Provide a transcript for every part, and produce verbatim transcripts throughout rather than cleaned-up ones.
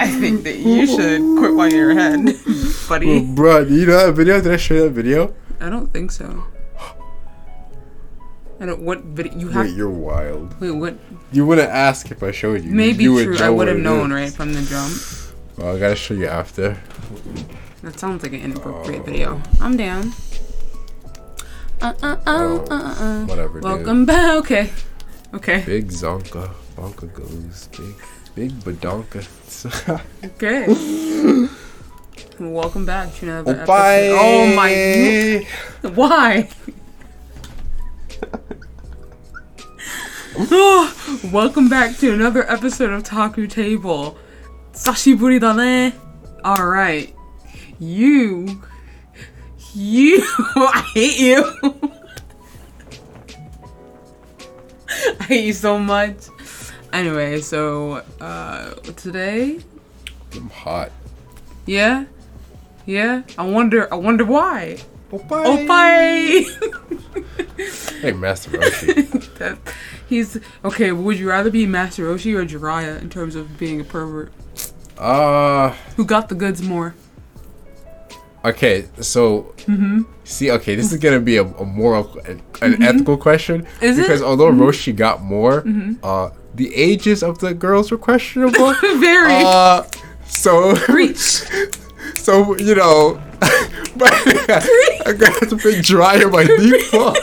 I think that you should quit while you're ahead, buddy. Bro, do you know that video? Did I show you that video? I don't think so. I don't. What video? You have. Wait, you're wild. Wait, what? You wouldn't ask if I showed you. Maybe you true. Would I would have known right from the jump. Well, I gotta show you after. That sounds like an inappropriate oh. video. I'm down. Uh uh uh uh uh. Whatever. Welcome dude. back. Okay. Okay. Big Zonka. Bonka goes big. Big badonka. Okay. Welcome back to another episode. Oh my. Why? Oh, welcome back to another episode of Taku Table. Sashiburi da ne. All right. You. You. I hate you. I hate you so much. Anyway, so uh, today I'm hot. Yeah, yeah. I wonder. I wonder why. Opai. Opai. Hey, Master Roshi. that, he's okay. Would you rather be Master Roshi or Jiraiya in terms of being a pervert? Uh Who got the goods more? Okay, so mm-hmm. see. Okay, this is gonna be a, a moral, an, an mm-hmm. ethical question. Is it? Because although mm-hmm. Roshi got more, mm-hmm. uh. the ages of the girls were questionable. Very. Uh, so. Preach. So, you know. But I got to be drier by default.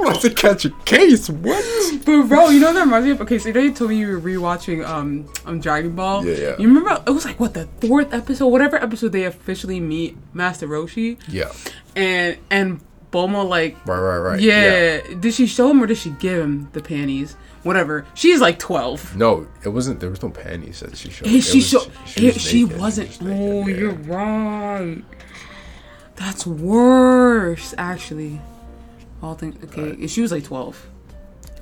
What's to catch a case? What? But, bro, you know that reminds me of. Okay, so you know you told me you were rewatching um, um, Dragon Ball? Yeah, yeah. You remember? It was like, what, the fourth episode? Whatever episode they officially meet Master Roshi? Yeah. And. and Bulma, like, right, right, right. Yeah. yeah. Did she show him or did she give him the panties? Whatever. She's like twelve. No, it wasn't. There was no panties that she showed. It she was, showed. She, she, was she wasn't. She was oh, yeah. You're right. That's worse, actually. All things. Okay, right. She was like twelve.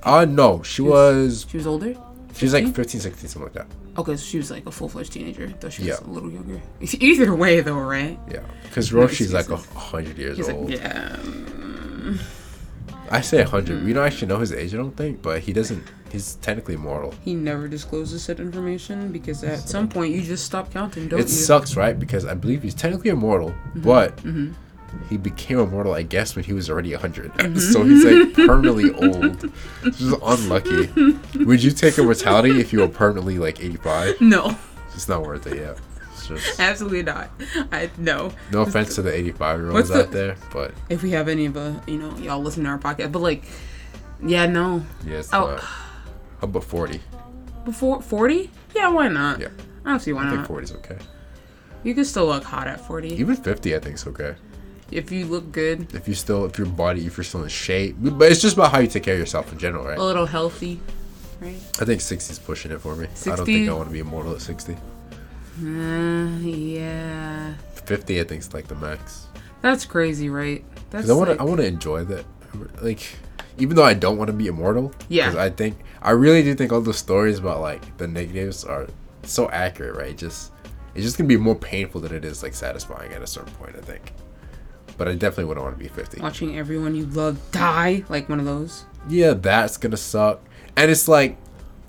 Uh no, she, she was, was. She was older. She was like fifteen, sixteen, something like that. Okay, so she was like a full-fledged teenager, though she was yeah. a little younger. Either way, though, right? Yeah, because Roshi's like a hundred years He's old. Like, yeah. I say a hundred. Mm. We don't actually know his age, I don't think, but he doesn't. He's technically immortal. He never discloses said information because at so, some point you just stop counting, don't it you? It sucks, right? Because I believe he's technically immortal, mm-hmm. but mm-hmm. he became immortal, I guess, when he was already a hundred. Mm-hmm. So he's like permanently old. This is unlucky. Would you take immortality if you were permanently like eighty-five? No. It's not worth it. Yeah. Just, absolutely not. I no. No offense to the eighty-five-year-olds out there, but if we have any of a, you know, y'all listen to our podcast, but like, yeah, no. Yeah, it's oh. not. How about forty? Before forty? Yeah, why not? Yeah. I don't see why I not. I think forty's okay. You can still look hot at forty. Even fifty, I think, is okay. If you look good. If you still, if your body, if you're still in shape, but it's just about how you take care of yourself in general, right? A little healthy, right? I think sixty's pushing it for me. sixty? I don't think I want to be immortal at sixty. Uh, yeah. fifty, I think, is like the max. That's crazy, right? That's. I want to. Like, I want to enjoy that. Like, even though I don't want to be immortal. Yeah. Because I think I really do think all the stories about like the negatives are so accurate, right? Just it's just gonna be more painful than it is like satisfying at a certain point, I think. But I definitely wouldn't want to be fifty. Watching everyone you love die, like one of those. Yeah, that's gonna suck, and it's like.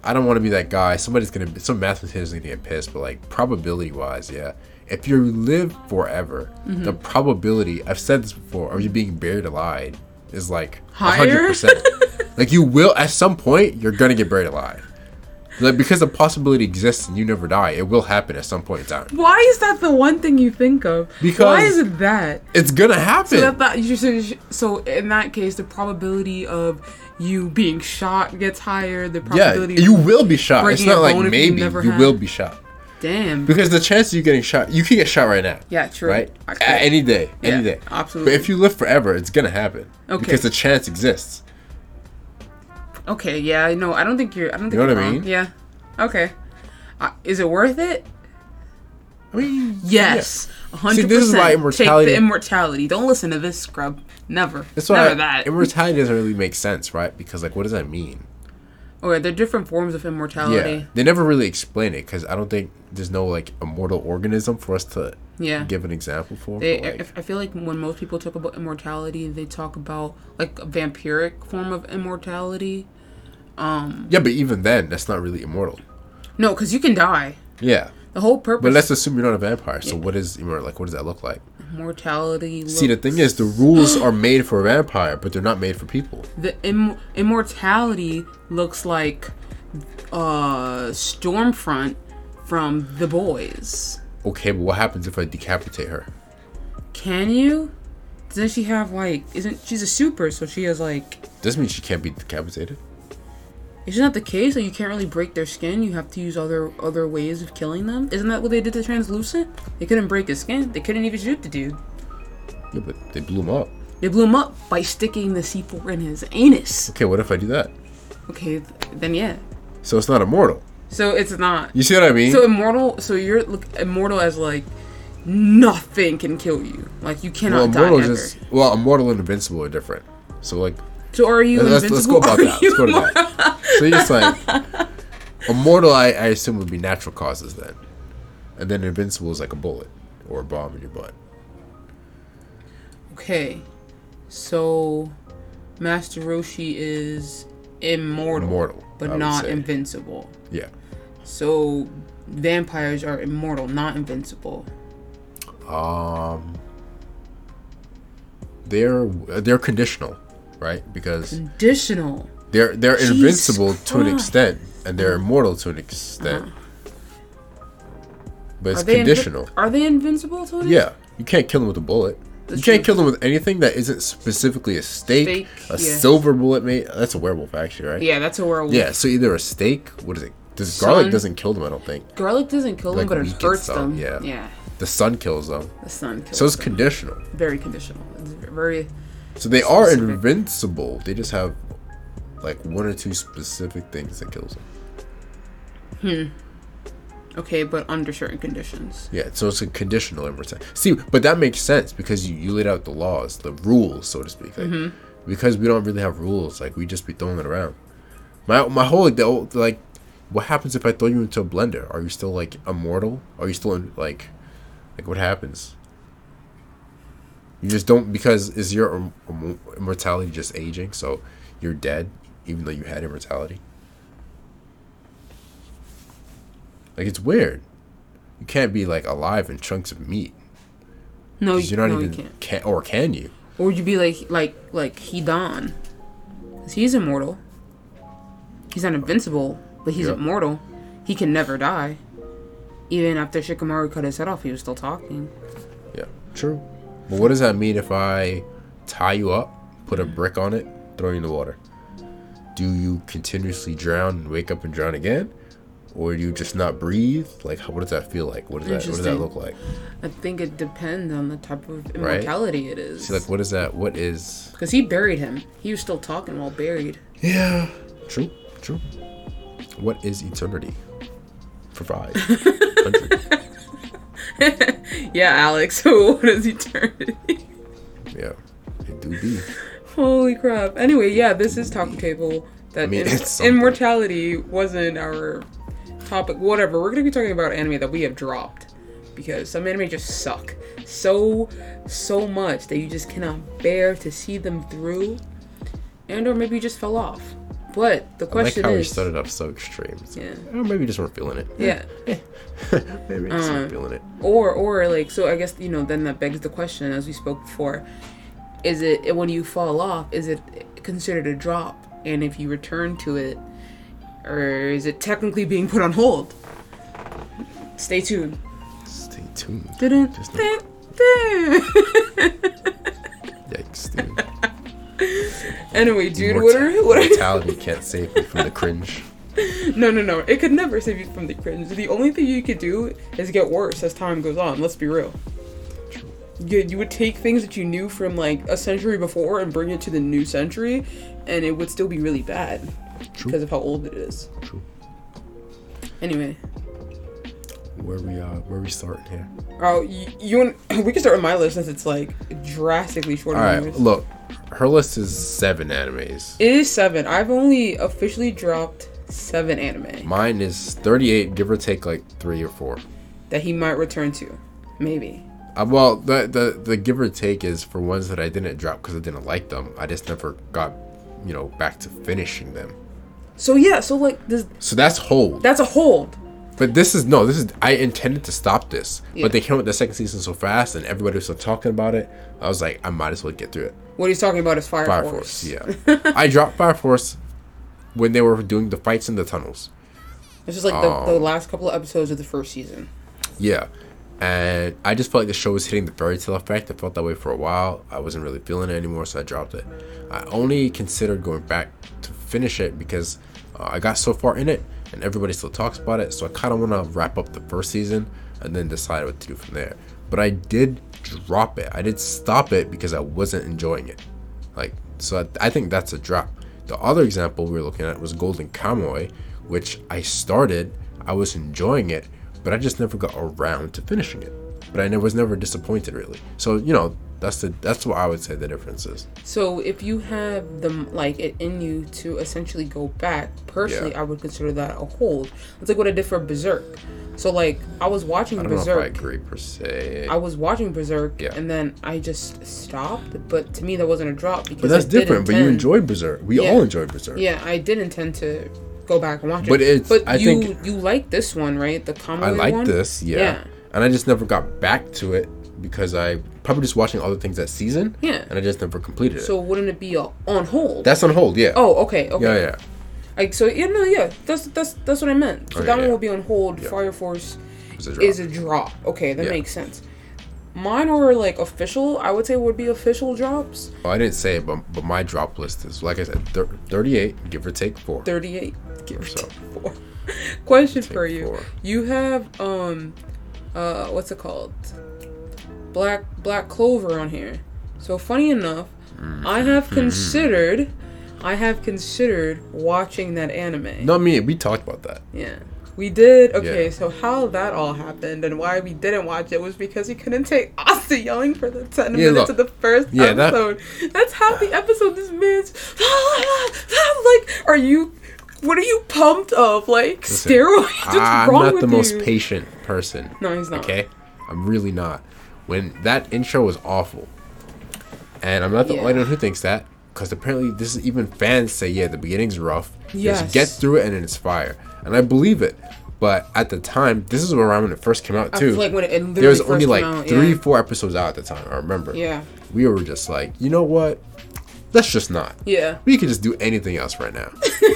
I don't want to be that guy. Somebody's going to, some mathematician is going to get pissed, but like probability wise, yeah. If you live forever, mm-hmm. the probability, I've said this before, of you being buried alive is like higher? one hundred percent. Like you will, at some point, you're going to get buried alive. Like because the possibility exists and you never die, it will happen at some point in time. Why is that the one thing you think of? Because why is it that? It's going to happen. So, that th- so in that case, the probability of you being shot gets higher. The probability yeah, you will be shot. It's not like maybe you, you will be shot. Damn. Because the chance of you getting shot, you can get shot right now. Yeah, true. Right? Any day, yeah, any day. Absolutely. But if you live forever, it's gonna happen. Okay. Because the chance exists. Okay. Yeah. No, I don't think you're. I don't think you know you're what I mean. Wrong. Yeah. Okay. Uh, is it worth it? I mean, yes, one hundred percent. See, this is why immortality. Take the immortality. Don't listen to this scrub. Never. That's why Never I, that. Immortality doesn't really make sense, right? Because, like, what does that mean? Or there are different forms of immortality. Yeah. They never really explain it because I don't think there's no, like, immortal organism for us to yeah. give an example for. They, but, like, I feel like when most people talk about immortality, they talk about, like, a vampiric form of immortality. Um, yeah, but even then, that's not really immortal. No, because you can die. Yeah. The whole purpose. But let's assume you're not a vampire. So yeah. What is immortal? Like, what does that look like? Mortality. Looks... See, the thing is, the rules are made for a vampire, but they're not made for people. The Im- immortality looks like uh, Stormfront from The Boys. Okay, but what happens if I decapitate her? Can you? Doesn't she have like? Isn't she's a super? So she has like. Doesn't mean she can't be decapitated. Isn't that the case? Like, you can't really break their skin. You have to use other other ways of killing them. Isn't that what they did to Translucent? They couldn't break his skin. They couldn't even shoot the dude. Yeah, but they blew him up. They blew him up by sticking the C four in his anus. Okay, what if I do that? Okay, then yeah. So it's not immortal. So it's not. You see what I mean? So immortal. So you're look, immortal as like nothing can kill you. Like you cannot well, die. Just, well, immortal and invincible are different. So like. So are you let's, invincible? Let's go about that. Let's go to that. So you're just like immortal. I, I assume would be natural causes then, and then invincible is like a bullet or a bomb in your butt. Okay, so Master Roshi is immortal, immortal but not say. invincible. Yeah. So vampires are immortal, not invincible. Um, they're they're conditional. Right, because conditional. They're they're Jesus invincible Christ. to an extent, and they're immortal to an extent. Uh-huh. But it's are conditional. Invi- are they invincible to an extent? Yeah, you can't kill them with a bullet. That's you can't true. kill them with anything that isn't specifically a stake, Steak, a yeah. silver bullet. Mate, that's a werewolf actually, right? Yeah, that's a werewolf. Yeah, so either a stake. What is it? Does sun. Garlic doesn't kill them? I don't think. Garlic doesn't kill like them, but it hurts them. them. Yeah. Yeah. The sun kills them. The sun kills them. So it's them. conditional. Very conditional. It's very. So they are specific. invincible. They just have like one or two specific things that kills them. Hmm. Okay, but under certain conditions. Yeah, so it's a conditional immortality. See, but that makes sense because you, you laid out the laws, the rules, so to speak. Like, mm-hmm. Because we don't really have rules. Like, we just be throwing it around. My my whole, like, the old, like, what happens if I throw you into a blender? Are you still, like, immortal? Are you still, in, like, like, what happens? You just don't, because is your um, um, immortality just aging? So you're dead, even though you had immortality. Like, it's weird. You can't be like alive in chunks of meat. No, you, you're not no even, you can't. Can, or can you? Or would you be like like like Hidan? Because he's immortal. He's not invincible, but he's yep. immortal. He can never die. Even after Shikamaru cut his head off, he was still talking. Yeah, true. But what does that mean if I tie you up, put a brick on it, throw you in the water? Do you continuously drown and wake up and drown again? Or do you just not breathe? Like, what does that feel like? What does that, what does that look like? I think it depends on the type of immortality right? it is. So, like, what is that? What is... Because he buried him. He was still talking while buried. Yeah. True. True. What is eternity? For five. one hundred Yeah, Alex, what is eternity? Yeah, it do be. Holy crap. Anyway, yeah, this is Taco Table. That I mean, in- immortality wasn't our topic. Whatever, we're going to be talking about anime that we have dropped. Because some anime just suck. So, so much that you just cannot bear to see them through. And or maybe you just fell off. But the question is... I like how is, we started off so extreme. Like, yeah. Or maybe you just weren't feeling it. Yeah. Maybe just um, weren't feeling it. Or, or like, so I guess, you know, then that begs the question, as we spoke before, is it, when you fall off, is it considered a drop? And if you return to it, or is it technically being put on hold? Stay tuned. Stay tuned. Didn't. No- Yikes, dude. Anyway, dude, what are what mortality can't save me from the cringe. No, no, no. It could never save you from the cringe. The only thing you could do is get worse as time goes on. Let's be real. You, you would take things that you knew from like a century before and bring it to the new century, and it would still be really bad True. because of how old it is. True. Anyway, where we uh, where we starting here? Oh, you, you want, we can start with my list since it's like drastically shorter. All right, years. Look. Her list is seven animes. It is seven. I've only officially dropped seven anime. Mine is thirty-eight, give or take like three or four. That he might return to. Maybe. Uh, well, the, the the give or take is for ones that I didn't drop because I didn't like them. I just never got, you know, back to finishing them. So yeah, so like... this. So that's hold. That's a hold. But this is, no, this is, I intended to stop this, yeah. but they came up with the second season so fast and everybody was still talking about it. I was like, I might as well get through it. What he's talking about is Fire, Fire Force. Force. Yeah. I dropped Fire Force when they were doing the fights in the tunnels. This is like um, the, the last couple of episodes of the first season. Yeah. And I just felt like the show was hitting the fairy tale effect. I felt that way for a while. I wasn't really feeling it anymore, so I dropped it. I only considered going back to finish it because uh, I got so far in it and everybody still talks about it. So I kind of want to wrap up the first season and then decide what to do from there. But I did drop it. I did stop it because I wasn't enjoying it. Like, so I, I think that's a drop. The other example we were looking at was Golden Kamuy, which I started. I was enjoying it, but I just never got around to finishing it. But I was never disappointed, really. So, you know, that's the that's what I would say the difference is. So if you have the like it in you to essentially go back, personally, yeah. I would consider that a hold. It's like what I did for Berserk. So like I was watching I don't Berserk. Know if I agree per se. I was watching Berserk, yeah. and then I just stopped. But to me, that wasn't a drop because. But that's I different. Did intend, but you enjoyed Berserk. We yeah, all enjoyed Berserk. Yeah, I did intend to. Go back and watch it. But it's, but I you think, you like this one, right? The comedy one. I like one? this, yeah. yeah. And I just never got back to it because I probably just watching other things that season. Yeah. And I just never completed so it. So wouldn't it be a, on hold? That's on hold, yeah. Oh, okay, okay. Yeah, yeah. Like so, yeah, no, yeah. That's that's that's what I meant. So okay, that yeah. one will be on hold. Yeah. Fire Force a is a drop. Okay, that yeah. makes sense. Mine are like official. I would say would be official drops. Oh, I didn't say it, but but my drop list is like I said, thir- thirty-eight, give or take four. Thirty-eight. Give or so. Four. Question for you. Four. You have um uh what's it called? Black Black Clover on here. So funny enough, mm-hmm. I have considered I have considered watching that anime. Not me, we talked about that. Yeah. We did. Okay, yeah. So how that all happened and why we didn't watch it was because we couldn't take Asta yelling for the ten yeah, minutes look, of the first yeah, episode. That, That's half the episode. This man's like, are you? What are you pumped of? Like Listen, steroids? What's I'm wrong not with the you? most patient person. No, he's not. Okay, I'm really not. When that intro was awful, and I'm not the yeah. only one who thinks that because apparently this is even fans say yeah the beginning's rough. Yes. Just get through it and then it's fire. And I believe it, but at the time, this is around when it first came out too. I feel like when it literally there was first only like came out, three, yeah. four episodes out at the time. I remember. Yeah. We were just like, you know what? Let's just not. Yeah. We could just do anything else right now.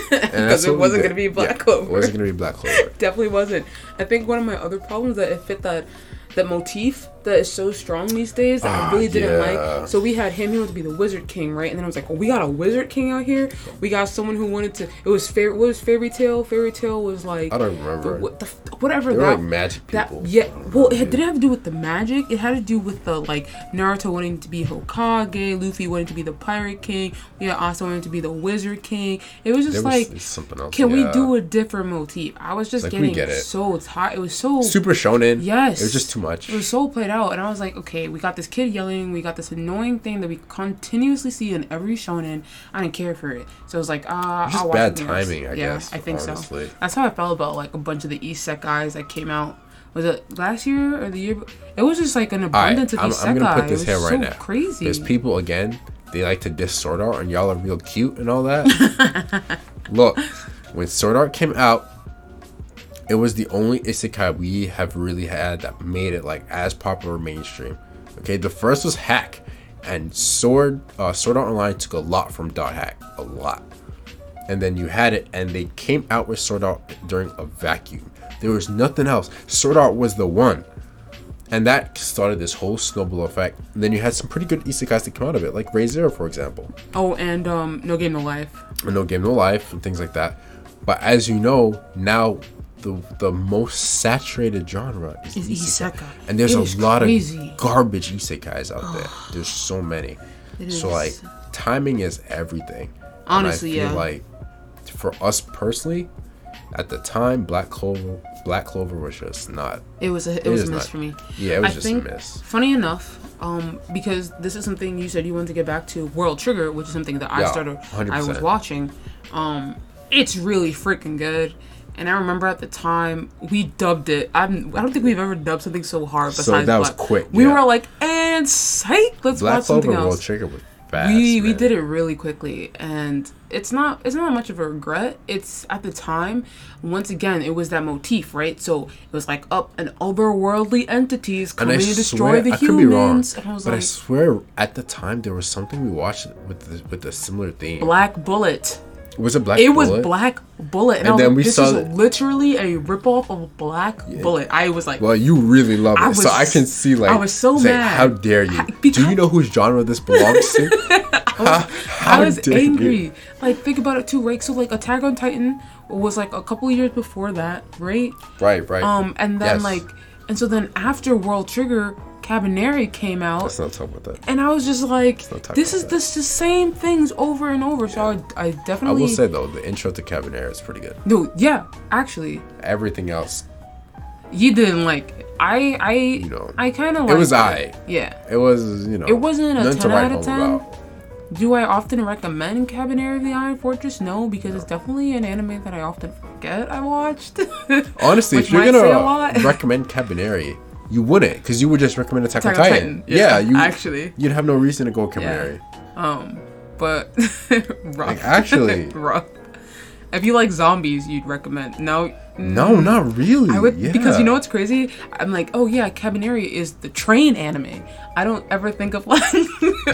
Because it wasn't gonna be Black yeah, Clover. It wasn't gonna be Black Clover. Definitely wasn't. I think one of my other problems that it fit that that motif that is so strong these days that ah, I really didn't yeah. like. So we had him, he wanted to be the Wizard King, right? And then I was like, oh, we got a Wizard King out here. We got someone who wanted to. It was fairy. What was Fairy Tail? Fairy Tail was like I don't remember. The, the, whatever they were that. Like magic people. That, yeah. Well, it didn't have to do with the magic. It had to do with the like Naruto wanting to be Hokage, Luffy wanting to be the Pirate King. We had Asta wanting to be the Wizard King. It was just was like something else. Can yeah. we do a different motif? I was just like, getting get so tired. It was so super shonen. Yes. It was just too much. It was so played out, and I was like, okay, we got this kid yelling, we got this annoying thing that we continuously see in every shonen. I didn't care for it, so I was like, ah, uh, just I'll bad watch timing, I yeah, guess. I think honestly. so. That's how I felt about like a bunch of the isekais that came out. Was it last year or the year? It was just like an abundance right, of isekai. I'm, I'm gonna put this here right so now. Crazy. There's people again. They like to diss Sword Art, and y'all are real cute and all that. Look, when Sword Art came out, it was the only isekai we have really had that made it like as popular mainstream. Okay, the first was .hack, and Sword uh, Sword Art Online took a lot from .hack, a lot. And then you had it, and they came out with Sword Art during a vacuum. There was nothing else. Sword Art was the one, and that started this whole snowball effect. And then you had some pretty good isekais that came out of it, like Re:Zero, for example. Oh, and um, No Game No Life. And No Game No Life and things like that. But as you know now. The, the most saturated genre is it's isekai. isekai. And there's it a lot crazy. of garbage isekais out there. There's so many. It so, is. like, timing is everything. Honestly, and I feel yeah. like, for us personally, at the time, Black Clover Black Clover was just not... It was a, it, it was a miss not, for me. Yeah, it was I just think, a miss. Funny enough, um, because this is something you said you wanted to get back to, World Trigger, which is something that I yeah, started... one hundred percent. I was watching. Um, it's really freaking good. And I remember at the time we dubbed it. I'm, I don't think we've ever dubbed something so hard. Besides so that was Black. quick. We yeah. were like, and psych. Let's Black watch something Clover else. World Trigger was fast. We man. we did it really quickly, and it's not it's not much of a regret. It's at the time, once again, it was that motif, right? So it was like up oh, an otherworldly entities coming to destroy the I humans. Could be wrong, and I was but like, I swear, at the time there was something we watched with the, with a similar theme. Black Bullet. Was it Black Bullet? It was Black Bullet. And, and then like, we this saw... This is literally a ripoff of Black yeah. Bullet. I was like... Well, you really love I it. Was, so I can see like... I was so mad. Like, how dare you? I, because... Do you know whose genre this belongs to? I was, how, how I was angry. You? Like, think about it too, right? So like Attack on Titan was like a couple years before that, right? Right, right. Um, And then yes. like... And so then after World Trigger... Cabinary came out. Let's not talk about that. And I was just like, this is this the same things over and over. Yeah. So I, I definitely... I will say, though, the intro to Cabinary is pretty good. Dude, yeah, actually. Everything else. You didn't like it. I, I, you know, I kind of like it. Was it was I. Yeah. It was, you know... It wasn't a ten out of ten. Do I often recommend Cabinary of the Iron Fortress? No, because no. it's definitely an anime that I often forget I watched. Honestly, if you're going to recommend Cabinary... You wouldn't, because you would just recommend Attack, Attack on Titan. Titan. Yeah, yeah you, actually. You'd have no reason to go Kaminari. Yeah. Um, but, rough. Like, actually. rough. If you like zombies, you'd recommend. No. No, not really. I would, yeah. Because you know what's crazy? I'm like, oh yeah, Kaminari is the train anime. I don't ever think of like...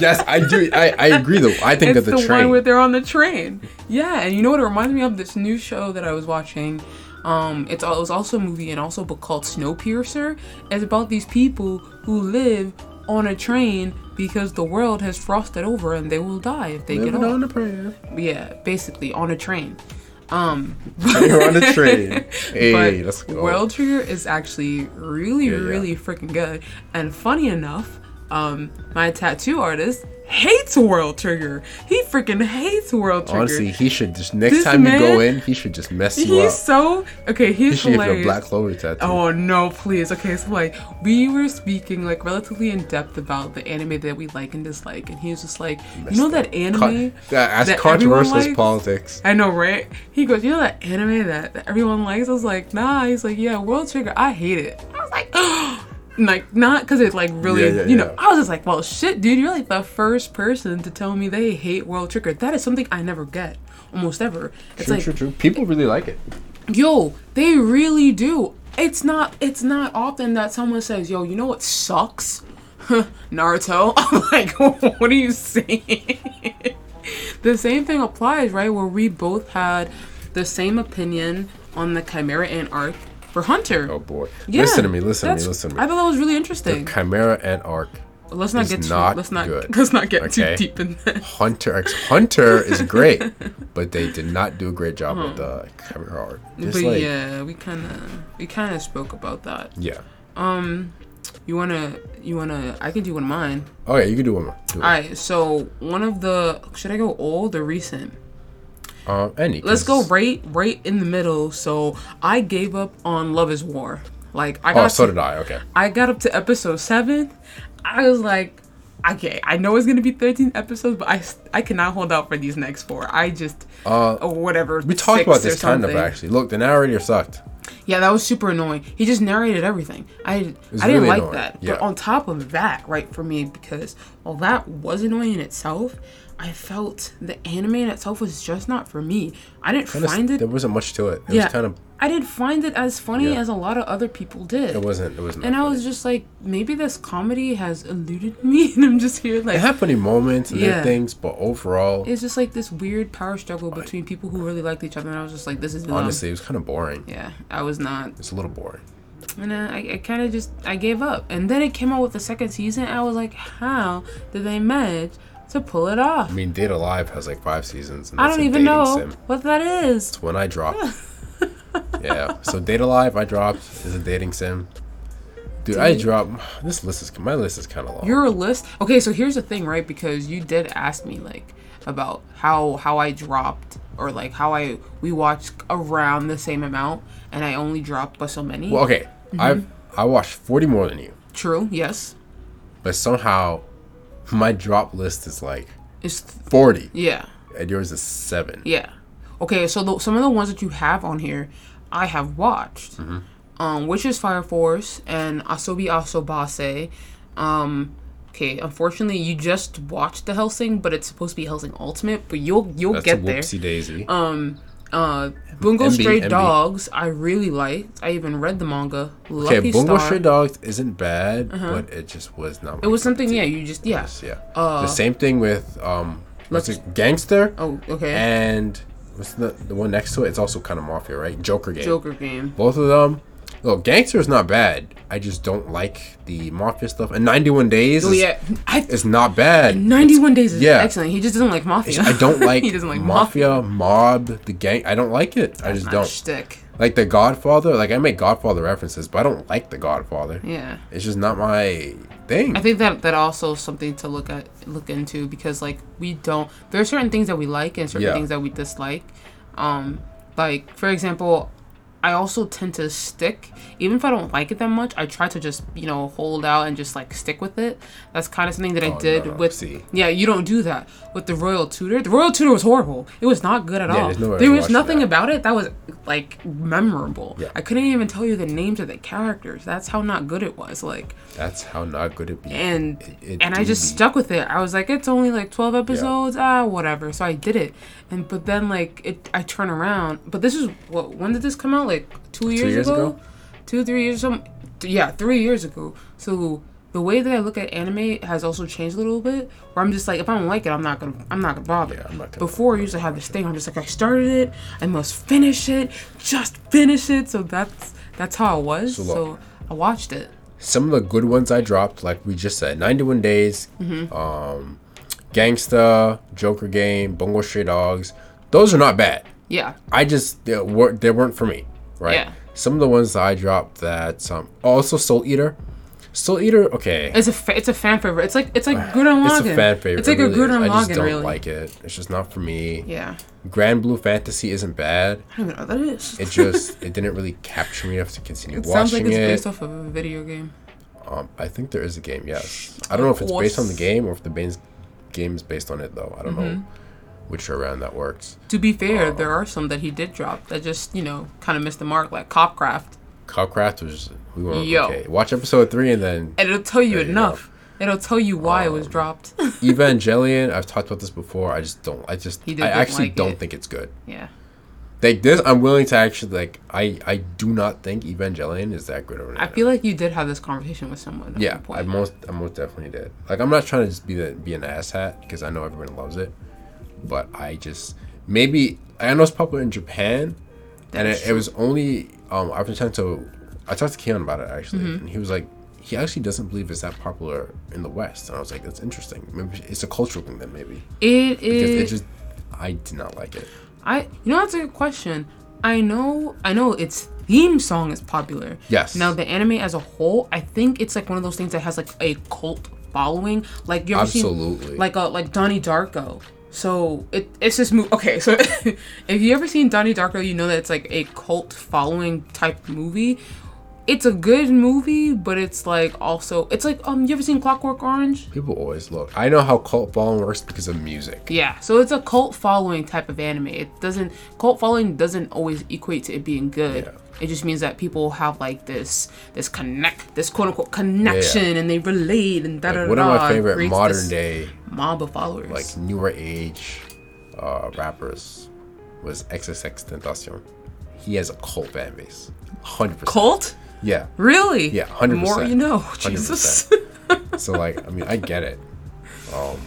yes, I do. I, I agree though. I think it's of the, the train. It's the one where they're on the train. Yeah, and you know what it reminds me of? This new show that I was watching... Um, it's, it was also a movie and also a book called Snowpiercer. It's about these people who live on a train because the world has frosted over and they will die if they live get off. On a prayer. Yeah, basically on a train. Um, You're on a train. Hey, let's go. World Trigger is actually really, yeah, really yeah. freaking good. And funny enough, um, my tattoo artist hates World Trigger. He freaking hates World Trigger. Honestly, he should just next this time man, you go in, he should just mess you he's up. He's so okay. He's he hilarious. Give you a Black Clover tattoo. Oh no, please. Okay, so like we were speaking like relatively in depth about the anime that we like and dislike, and he was just like, you know that anime Con- that as that controversial as politics. I know, right? He goes, you know that anime that, that everyone likes. I was like, nah. He's like, yeah, World Trigger. I hate it. I was like, oh. Like, not because it's like really, yeah, yeah, you know, yeah. I was just like, well, shit, dude, you're like the first person to tell me they hate World Trigger. That is something I never get, almost ever. It's true, like, true, true. People really like it. Yo, they really do. It's not, it's not often that someone says, yo, you know what sucks? Naruto. I'm like, what are you saying? The same thing applies, right? Where we both had the same opinion on the Chimera Ant arc. For Hunter. Oh boy. Yeah, listen to me, listen to me, listen to me. I thought that was really interesting. The Chimera Ant arc. Let's not is get too not let's not good. let's not get okay. too deep in that. Hunter X Hunter is great, but they did not do a great job with huh. the Chimera arc. But like, yeah, we kinda we kinda spoke about that. Yeah. Um you wanna you wanna I can do one of mine. Oh yeah, you can do one more. Do Alright, it. So one of the should I go old or recent? Um, any, Let's go right, right in the middle. So I gave up on Love is War. Like I got. Oh, so to, did I. Okay. I got up to episode seven. I was like, okay, I know it's gonna be thirteen episodes, but I, I cannot hold out for these next four. I just, uh, oh, whatever. We talked about this kind of actually. Look, the narrator sucked. Yeah, that was super annoying. He just narrated everything. I, I didn't really like annoying. that. Yeah. But on top of that, right for me, because while that was annoying in itself. I felt the anime in itself was just not for me. I didn't kinda, find it... There wasn't much to it. It yeah, was kind of... I didn't find it as funny yeah. as a lot of other people did. It wasn't. It wasn't. And I funny. was just like, maybe this comedy has eluded me, and I'm just here like... It had funny moments and yeah. things, but overall... It's just like this weird power struggle between people who really liked each other, and I was just like, this is... Honestly, dumb. It was kind of boring. Yeah, I was not... It's a little boring. And I, I kind of just... I gave up. And then it came out with the second season, and I was like, how did they manage... to pull it off. I mean, Date A Live has like five seasons. And I don't even know sim. what that is. It's when I dropped. yeah. So Date A Live, I dropped is a dating sim. Dude, Dude, I dropped. This list is my list is kind of long. Your list. Okay, so here's the thing, right? Because you did ask me like about how how I dropped or like how I we watched around the same amount and I only dropped by so many. Well, okay, mm-hmm. I I watched forty more than you. True. Yes. But somehow. My drop list is like it's th- forty. Yeah. And yours is seven. Yeah. Okay, so the, some of the ones that you have on here, I have watched. Mm-hmm. Um, which is Fire Force and Asobi Asobase, um, okay, unfortunately, you just watched the Hellsing, but it's supposed to be Hellsing Ultimate, but you'll you'll That's get there. That's a whoopsie-daisy. Um, uh, Bungo Stray Dogs, I really liked. I even read the manga. Lucky okay, Bungo Stray Dogs isn't bad, uh-huh. but it just was not. It was something, yeah, you just, yeah. Yes, yeah. Uh, the same thing with, um, what's it, Gangster? Oh, okay. And what's the, the one next to it? It's also kind of Mafia, right? Joker Game. Joker Game. Both of them. Look, Gangster is not bad. I just don't like the Mafia stuff. And ninety-one Days oh, is, yeah. I, is not bad. ninety-one it's, Days is yeah. excellent. He just doesn't like Mafia. I don't like, he doesn't like Mafia, Mafia, Mob, the gang. I don't like it. That's I just not don't. Shtick. Like The Godfather. Like, I make Godfather references, but I don't like The Godfather. Yeah. It's just not my thing. I think that that also is something to look at, look into because, like, we don't. There are certain things that we like and certain yeah. things that we dislike. Um, like, for example, I also tend to stick, even if I don't like it that much, I try to just, you know, hold out and just, like, stick with it. That's kind of something that oh, I did no, no. with, See. yeah, you don't do that. With The Royal Tutor, The Royal Tutor was horrible. It was not good at yeah, all. No there was nothing that. about it that was, like, memorable. Yeah. I couldn't even tell you the names of the characters. That's how not good it was, like. That's how not good it be. And, it, it and I just be. stuck with it. I was like, it's only, like, twelve episodes, yeah. ah, whatever. So I did it. And, but then, like, it, I turn around. But this is, what, when did this come out? Like two years, two years ago? ago two three years some th- yeah three years ago so the way that I look at anime has also changed a little bit where I'm just like, if I don't like it, I'm not gonna I'm not gonna bother. Yeah, I'm not gonna before I usually have this thing I'm just like, I started it, I must finish it, just finish it. So that's that's how it was. So, so I watched it. Some of the good ones I dropped, like we just said, ninety-one Days, mm-hmm. um Gangsta, Joker Game, Bungo Stray Dogs, those are not bad. Yeah. I just, they weren't, they weren't for me, right? Yeah. Some of the ones that I dropped that, um, also Soul Eater. Soul Eater, okay. It's a fa- it's a fan favorite. It's like, it's like Gurren Lagann. It's a fan favorite. It's like really a Gurren Lagann, really. I just don't really. like it. It's just not for me. Yeah. Grand Blue Fantasy isn't bad. I don't even know what that is. It just, it didn't really capture me enough to continue it watching it. Sounds like it's it. based off of a video game. Um, I think there is a game, yes. I don't know if it's based on the game or if the game is based on it, though. I don't mm-hmm. know. Which around that works. To be fair, um, there are some that he did drop that just, you know, kind of missed the mark, like Copcraft. Copcraft was, we weren't Yo. okay. Watch episode three and then... And it'll tell you enough. It'll, it'll tell you why um, it was dropped. Evangelion, I've talked about this before. I just don't, I just, I actually like don't it. think it's good. Yeah. Like this, I'm willing to actually, like, I, I do not think Evangelion is that good of an anime. I feel like you did have this conversation with someone at yeah, point. I most, I most definitely did. Like, I'm not trying to just be, the, be an asshat because I know everyone loves it. But I just, maybe, I know it's popular in Japan, that and it, it was only, um, I've been trying to, I talked to Keon about it, actually, mm-hmm. and he was like, he actually doesn't believe it's that popular in the West. And I was like, that's interesting. Maybe it's a cultural thing then, maybe. It is. Because it just, I did not like it. I, you know, that's a good question. I know, I know its theme song is popular. Yes. Now, the anime as a whole, I think it's like one of those things that has like a cult following. Like, you ever Absolutely. seen, like, a, like Donnie Darko. So it it's this movie. Okay, so if you ever seen Donnie Darko, you know that it's like a cult following type movie. It's a good movie, but it's like also it's like um you ever seen Clockwork Orange? People always look. I know how cult following works because of music. Yeah, so it's a cult following type of anime. It doesn't cult following doesn't always equate to it being good. Yeah. It just means that people have like this this connect this quote unquote connection yeah, yeah. and they relate and da da da. One of my favorite modern day mob of followers, like newer age uh, rappers, was X S X Tentacion. He has a cult fan base, one hundred percent. Cult? Yeah. Really? Yeah, one hundred percent. More you know, Jesus. So like, I mean, I get it. Um,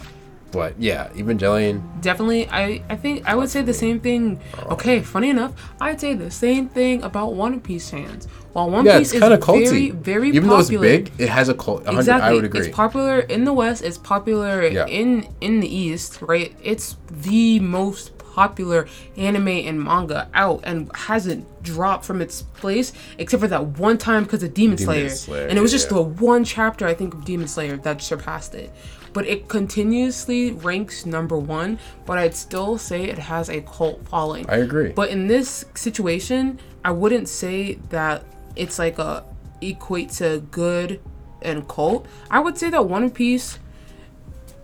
but yeah, Evangelion. Definitely, I, I think I would say the same thing. Um, okay, funny enough, I'd say the same thing about One Piece fans. While One yeah, Piece it's kind is of culty. very, very Even popular. Even though it's big, it has a cult. Exactly. I would agree. It's popular in the West. It's popular yeah. in, in the East, right? It's the most popular anime and manga out and hasn't dropped from its place except for that one time because of Demon, Demon Slayer. Slayer. And it was just yeah. the one chapter, I think, of Demon Slayer that surpassed it. But it continuously ranks number one, but I'd still say it has a cult following. I agree. But in this situation, I wouldn't say that it's like a equate to good and cult. I would say that One Piece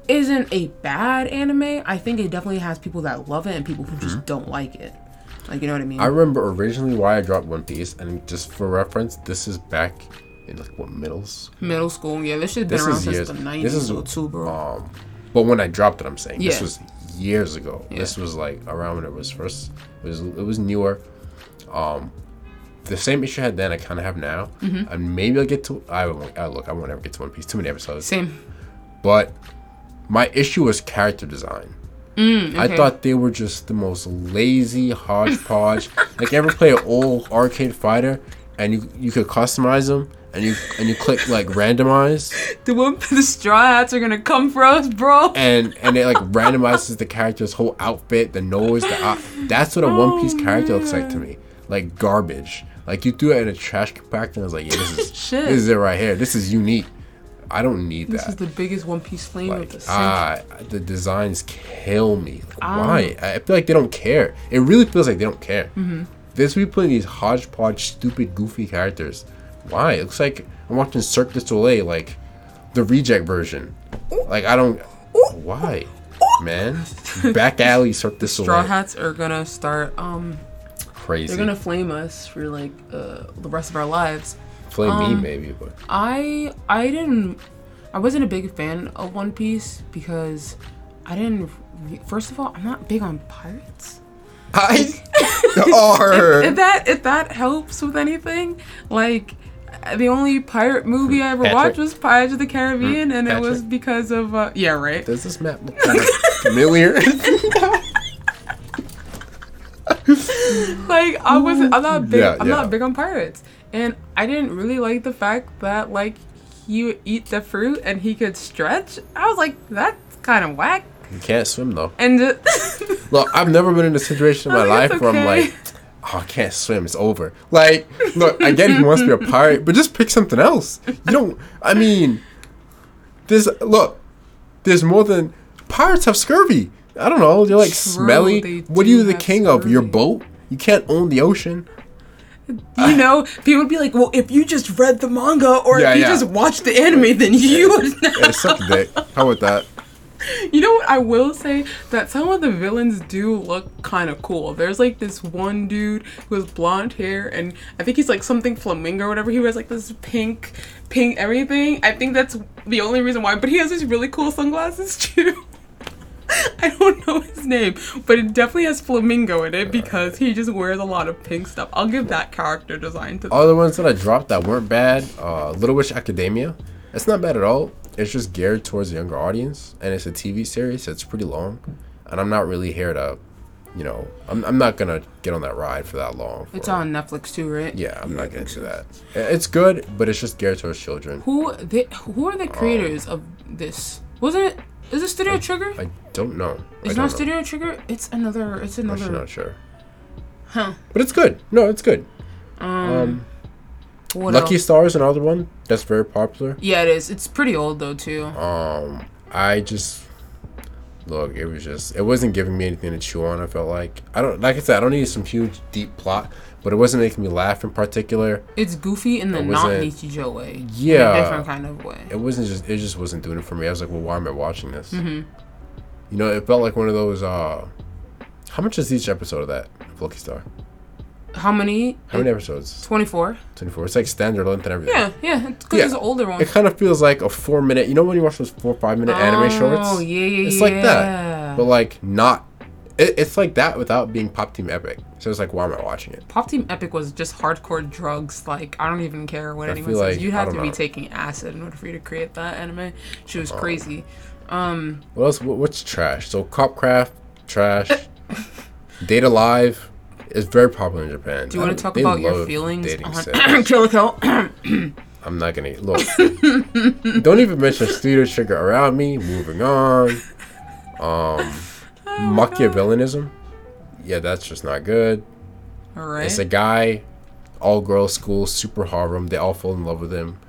isn't a bad anime. I think it definitely has people that love it and people who mm-hmm. just don't like it. Like, you know what I mean? I remember originally why I dropped One Piece, and just for reference, this is back in like what middle school? Middle school, yeah. This shit's been around since years. the nineties. This is too, bro. Um, but when I dropped it, I'm saying yeah. this was years ago. Yeah. This was like around when it was first. It was it was newer. Um, the same issue I had then, I kind of have now, mm-hmm. and maybe I'll get to. I won't. I look, I won't ever get to One Piece. Too many episodes. Same. But my issue was character design. Mm, okay. I thought they were just the most lazy hodgepodge. Like, ever play an old arcade fighter, and you you could customize them, and you and you click like randomize. The one the straw hats are gonna come for us, bro. And and it like randomizes the character's whole outfit, the nose, the eye. That's what a oh, One Piece character man. looks like to me. Like garbage. Like, you threw it in a trash compactor, and I was like, yeah, this is Shit. this is it right here. This is unique. I don't need this that. This is the biggest One Piece flame like, of the century. Ah, the designs kill me. Like, um, why? I feel like they don't care. It really feels like they don't care. Mm-hmm. This we playing these hodgepodge, stupid, goofy characters. Why? It looks like I'm watching Cirque du Soleil, like the reject version. Like, I don't. Why, man? Back alley Cirque du Soleil. Straw hats are gonna start. Um, Crazy. They're gonna flame us for like uh, the rest of our lives. Play um, me maybe, but I I didn't I wasn't a big fan of One Piece because I didn't re- first of all, I'm not big on pirates. I are if, if that if that helps with anything, like the only pirate movie I ever Patrick. watched was Pirates of the Caribbean, mm, and Patrick. it was because of uh, yeah right. Does this map look kind of familiar? Like I wasn't I'm not big yeah, I'm yeah. not big on pirates. And I didn't really like the fact that, like, he would eat the fruit and he could stretch. I was like, that's kind of whack. You can't swim, though. And just look, I've never been in a situation in my like, life where okay. I'm like, oh, I can't swim. It's over. Like, look, I get he wants to be a pirate, but just pick something else. You don't, I mean, there's, look, there's more than, pirates have scurvy. I don't know. They're, like, True, smelly. They what are you the king scurvy. of? Your boat? You can't own the ocean. You know, people would be like, well, if you just read the manga or yeah, if you yeah. just watched the anime, then you would know. Yeah, suck a dick. How about that? You know what? I will say that some of the villains do look kind of cool. There's like this one dude who has blonde hair, and I think he's like something flamingo or whatever. He wears like this pink, pink everything. I think that's the only reason why. But he has these really cool sunglasses too. I don't know his name, but it definitely has flamingo in it because he just wears a lot of pink stuff. I'll give that character design to them. All the ones that I dropped that weren't bad, uh, Little Witch Academia. It's not bad at all. It's just geared towards a younger audience, and it's a T V series, so it's pretty long. And I'm not really here to, you know, I'm I'm not going to get on that ride for that long. For, it's on Netflix too, right? Yeah, I'm not going to do that. It's good, but it's just geared towards children. Who they, Who are the creators um, of this? Wasn't it? Is it Studio I, Trigger? I don't know. It's don't not know. Studio Trigger. It's another. It's another. I'm not sure. Huh. But it's good. No, it's good. Um. um what Lucky else? Star is another one that's very popular. Yeah, it is. It's pretty old though too. Um, I just look. It was just. It wasn't giving me anything to chew on. I felt like I don't. Like I said, I don't need some huge deep plot, but it wasn't making me laugh in particular. It's goofy in the not Nichijou way. Yeah, in a different kind of way. It wasn't just. It just wasn't doing it for me. I was like, well, why am I watching this? Mm-hmm. You know, it felt like one of those. Uh, how much is each episode of that of Lucky Star? How many? How many episodes? Twenty-four. Twenty-four. It's like standard length and everything. Yeah, yeah. Because yeah. it's an older one. It kind of feels like a four-minute. You know when you watch those four, five-minute oh, anime shorts? Oh yeah, yeah, it's yeah. like that, but like not. It, it's like that without being Pop Team Epic. So it's like, why am I watching it? Pop Team Epic was just hardcore drugs. Like, I don't even care what I anyone says. Like, you had to know. be taking acid in order for you to create that anime. She was um, crazy. Um, what else? What, what's trash? So Copcraft, trash. Date A Live is very popular in Japan. Do you want to talk about your feelings on Kill Kill? I'm not going to. Look. Don't even mention Studio Trigger around me. Moving on. Um... Oh, Machiavellianism, yeah, that's just not good. All right, it's a guy, all girls school, super harem. They all fall in love with him,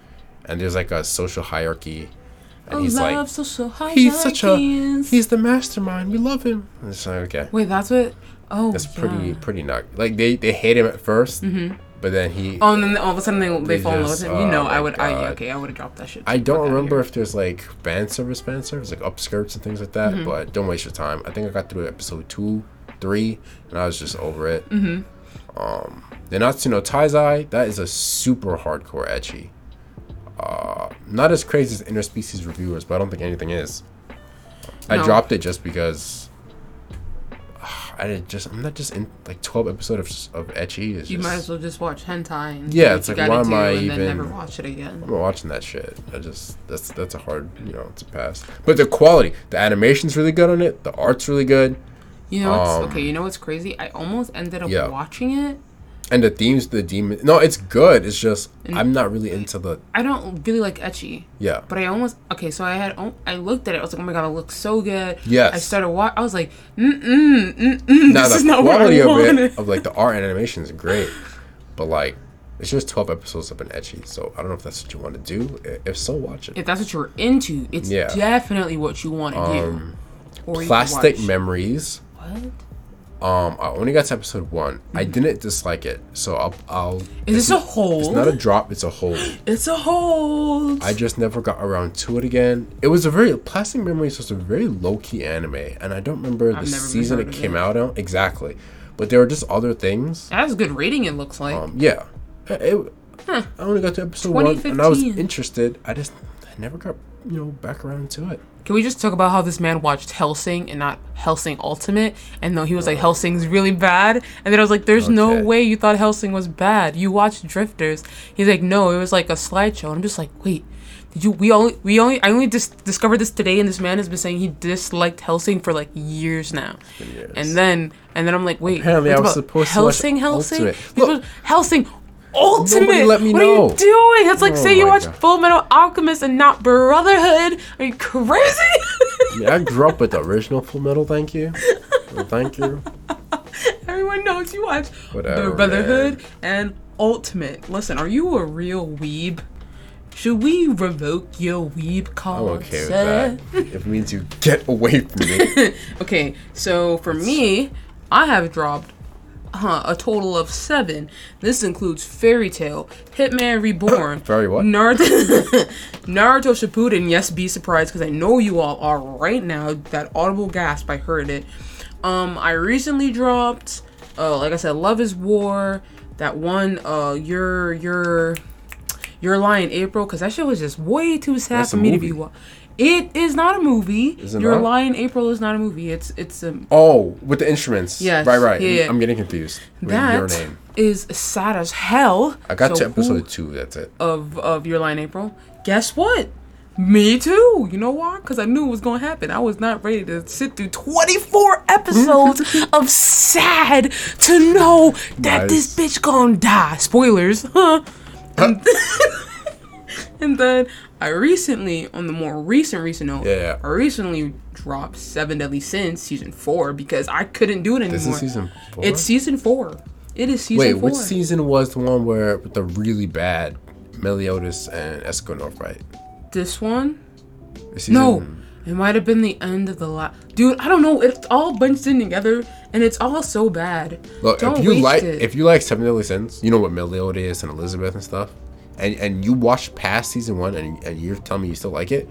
and there's like a social hierarchy. And oh, he's love, like, social hierarchies. He's such a, he's the mastermind. We love him. And it's like, okay. Wait, that's what? Oh, that's yeah. pretty, pretty not like they they hate him at first, mm-hmm. but then he. Oh, and then all of a sudden they they, they fall in love with him. You know, oh I would, God. I okay, I would have dropped that shit. I don't remember if there's like fan service, fan service, like upskirts and things like that. Mm-hmm. But don't waste your time. I think I got through episode two, three, and I was just over it. Mm-hmm. Um, the Natsuno Taizai, that is a super hardcore ecchi. not as crazy as interspecies reviewers, but I don't think anything is. No. I dropped it just because uh, I just I'm not just in like twelve episodes of of ecchi. You just, might as well just watch hentai. And yeah, it's like why am I even? Never watch it again. I'm not watching that shit. I just that's that's a hard you know to pass. But the quality, the animation's really good on it. The art's really good. You know what's, um, okay. You know what's crazy? I almost ended up yeah. watching it. And the themes, the demon. No, it's good. It's just and I'm not really into the. I don't really like ecchi. Yeah. But I almost okay. So I had I looked at it. I was like, oh my god, it looks so good. Yes. I started watch. I was like, mm mm mm mm. This is not what I wanted. Of, of like the art and animation is great, but like it's just twelve episodes of an ecchi. So I don't know if that's what you want to do. If so, watch it. If that's what you're into, it's yeah. definitely what you want to um, do. Or Plastic Memories. What? Um, I only got to episode one. Mm-hmm. I didn't dislike it, so I'll. I'll Is this a hold? It's not a drop. It's a hold. It's a hold. I just never got around to it again. It was a very Plastic Memories was a very low key anime, and I don't remember I've the season it came it. out on exactly, but there were just other things. That was good rating. It looks like. Um, yeah, it, huh. I only got to episode one, and I was interested. I just I never got you know back around to it. Can we just talk about how this man watched Hellsing and not Hellsing Ultimate? And though he was like, Hellsing's really bad. And then I was like, there's okay. no way you thought Hellsing was bad. You watched Drifters. He's like, no, it was like a slideshow. And I'm just like, wait, did you? We only, we only, I only just dis- discovered this today. And this man has been saying he disliked Hellsing for like years now. Years. And then, and then I'm like, wait, apparently I was supposed Hellsing, to watch Hellsing, Hellsing, Look, Hellsing. Ultimate. Nobody let me what know. Are you doing? That's like oh say you watch God. Full Metal Alchemist and not Brotherhood. Are you crazy? Yeah, I grew up with the original Full Metal. Thank you. Well, thank you. Everyone knows you watch Whatever, Brotherhood man. and Ultimate. Listen, are you a real weeb? Should we revoke your weeb call? I'm okay with that. It means you get away from me. Okay, so for That's... me, I have dropped. Huh, a total of seven. This includes Fairy Tail, Hitman Reborn, Fairy what? Naruto, Naruto Shippuden. Yes, be surprised because I know you all are right now. That audible gasp, I heard it. Um, I recently dropped, uh, like I said, Love is War. That one, uh, your your your Lie in April, because that shit was just way too sad That's for me movie. to be. Wa- It is not a movie. Your Lie in April is not a movie. It's it's a oh with the instruments. Yes, right, right. Yeah, yeah. I'm getting confused. With that your name is sad as hell. I got so to episode who, two. That's it. Of of Your Lie in April. Guess what? Me too. You know why? Because I knew it was gonna happen. I was not ready to sit through twenty-four episodes of sad to know that nice. This bitch gonna die. Spoilers, huh? And, and then. I recently, on the more recent, recent note, yeah, yeah. I recently dropped Seven Deadly Sins Season four because I couldn't do it anymore. This is Season four? It's Season four. It is Season Wait, four. Wait, which season was the one where the really bad Meliodas and Escanor fight? This one? Season... No. It might have been the end of the last... Dude, I don't know. It's all bunched in together, and it's all so bad. Look, don't if you like it. If you like Seven Deadly Sins, you know what Meliodas and Elizabeth and stuff? And and you watched past season one, and, and you're telling me you still like it.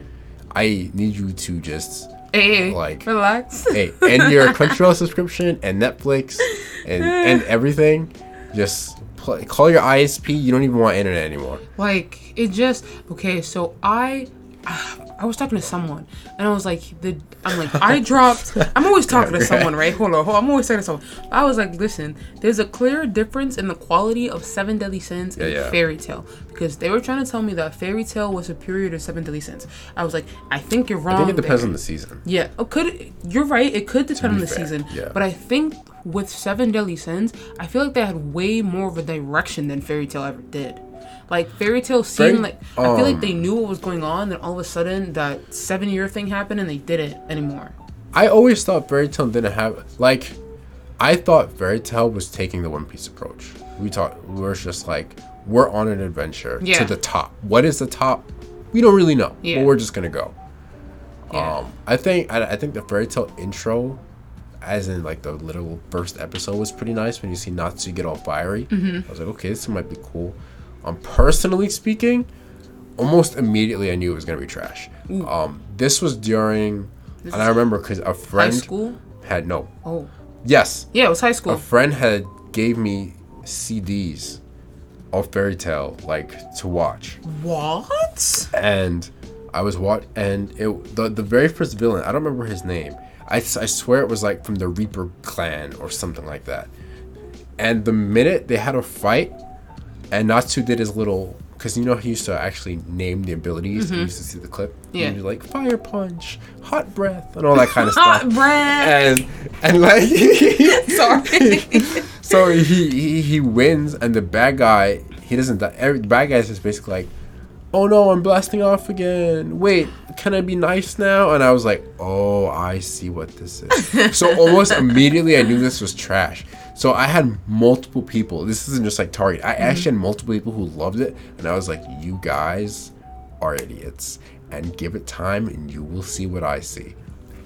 I need you to just hey, like relax. Hey, end your Crunchyroll subscription and Netflix and and everything. Just play, call your I S P. You don't even want internet anymore. Like it just okay. So I I was talking to someone, and I was like the I'm like I dropped. I'm always talking to someone, right? Hold on, hold on. I'm always talking to someone. I was like, listen, there's a clear difference in the quality of Seven Deadly Sins yeah, and yeah. Fairy Tail. Because they were trying to tell me that Fairy Tail was superior to Seven Deadly Sins. I was like, I think you're wrong. I think it depends there. on the season. Yeah, it could you're right. It could depend on the fair. season. Yeah. But I think with Seven Deadly Sins, I feel like they had way more of a direction than Fairy Tail ever did. Like Fairy Tail seemed like um, I feel like they knew what was going on. Then all of a sudden, that seven-year thing happened, and they didn't anymore. I always thought Fairy Tail didn't have like. I thought Fairy Tail was taking the One Piece approach. We thought we were just like. We're on an adventure yeah. to the top. What is the top? We don't really know, yeah. but we're just gonna go. Yeah. Um, I think I, I think the Fairy Tail intro, as in like the literal first episode, was pretty nice when you see Natsu get all fiery. Mm-hmm. I was like, okay, this might be cool. Um, personally speaking, almost immediately I knew it was gonna be trash. Um, this was during, this and I remember because a friend high school? had no. Oh. Yes. Yeah, it was high school. A friend had gave me C Ds. Of Fairy Tail, like to watch. What? and I was watch and it the the very first villain, I don't remember his name. I, I swear it was like from the Reaper clan or something like that. And the minute they had a fight, and Natsu did his little, because you know he used to actually name the abilities. Mm-hmm. You used to see the clip. Yeah. And he'd be like fire punch, hot breath, and all that kind of hot stuff. Hot breath. And and like sorry. So he, he he wins, and the bad guy he doesn't die. Every, the bad guy is just basically like, oh no, I'm blasting off again. Wait, can I be nice now? And I was like, oh, I see what this is. So almost immediately I knew this was trash. So I had multiple people. This isn't just like Target. I mm-hmm. actually had multiple people who loved it. And I was like, you guys are idiots. And give it time and you will see what I see.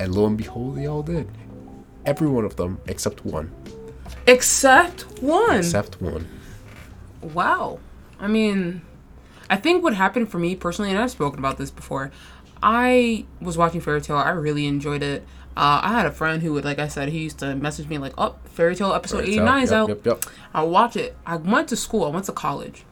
And lo and behold, they all did. Every one of them except one. Except one? Except one. Wow. I mean... I think what happened for me personally, and I've spoken about this before, I was watching Fairy Tail. I really enjoyed it. Uh, I had a friend who would, like I said, he used to message me like, oh, Fairy Tail episode eighty-nine is out. Yep, yep. I'll watch it. I went to school. I went to college.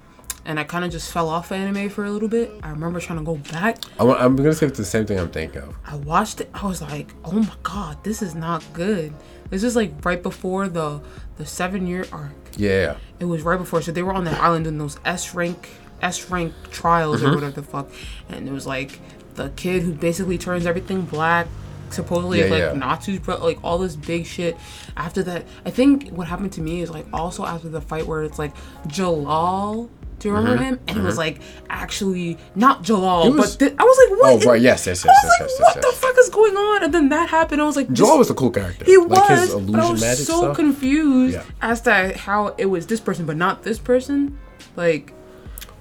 And I kind of just fell off anime for a little bit. I remember trying to go back. I'm, I'm going to say the same thing I'm thinking of. I watched it. I was like, oh my God, this is not good. This is like right before the, the seven-year arc. Yeah. It was right before. So they were on that island in those S-rank... S rank trials mm-hmm. or whatever the fuck, and it was like the kid who basically turns everything black, supposedly yeah, like yeah. Natsu's brother, like all this big shit. After that, I think what happened to me is like also after the fight where it's like Jalal. Do you remember mm-hmm. him? And mm-hmm. it was like actually not Jalal, was, but th- I was like, what? Oh right, yes, yes, yes, I was yes, like, yes, what yes, the yes. fuck is going on? And then that happened. I was like, Jalal was a cool character. He was, like his illusion but I was magic so stuff. confused yeah. as to how it was this person but not this person, like.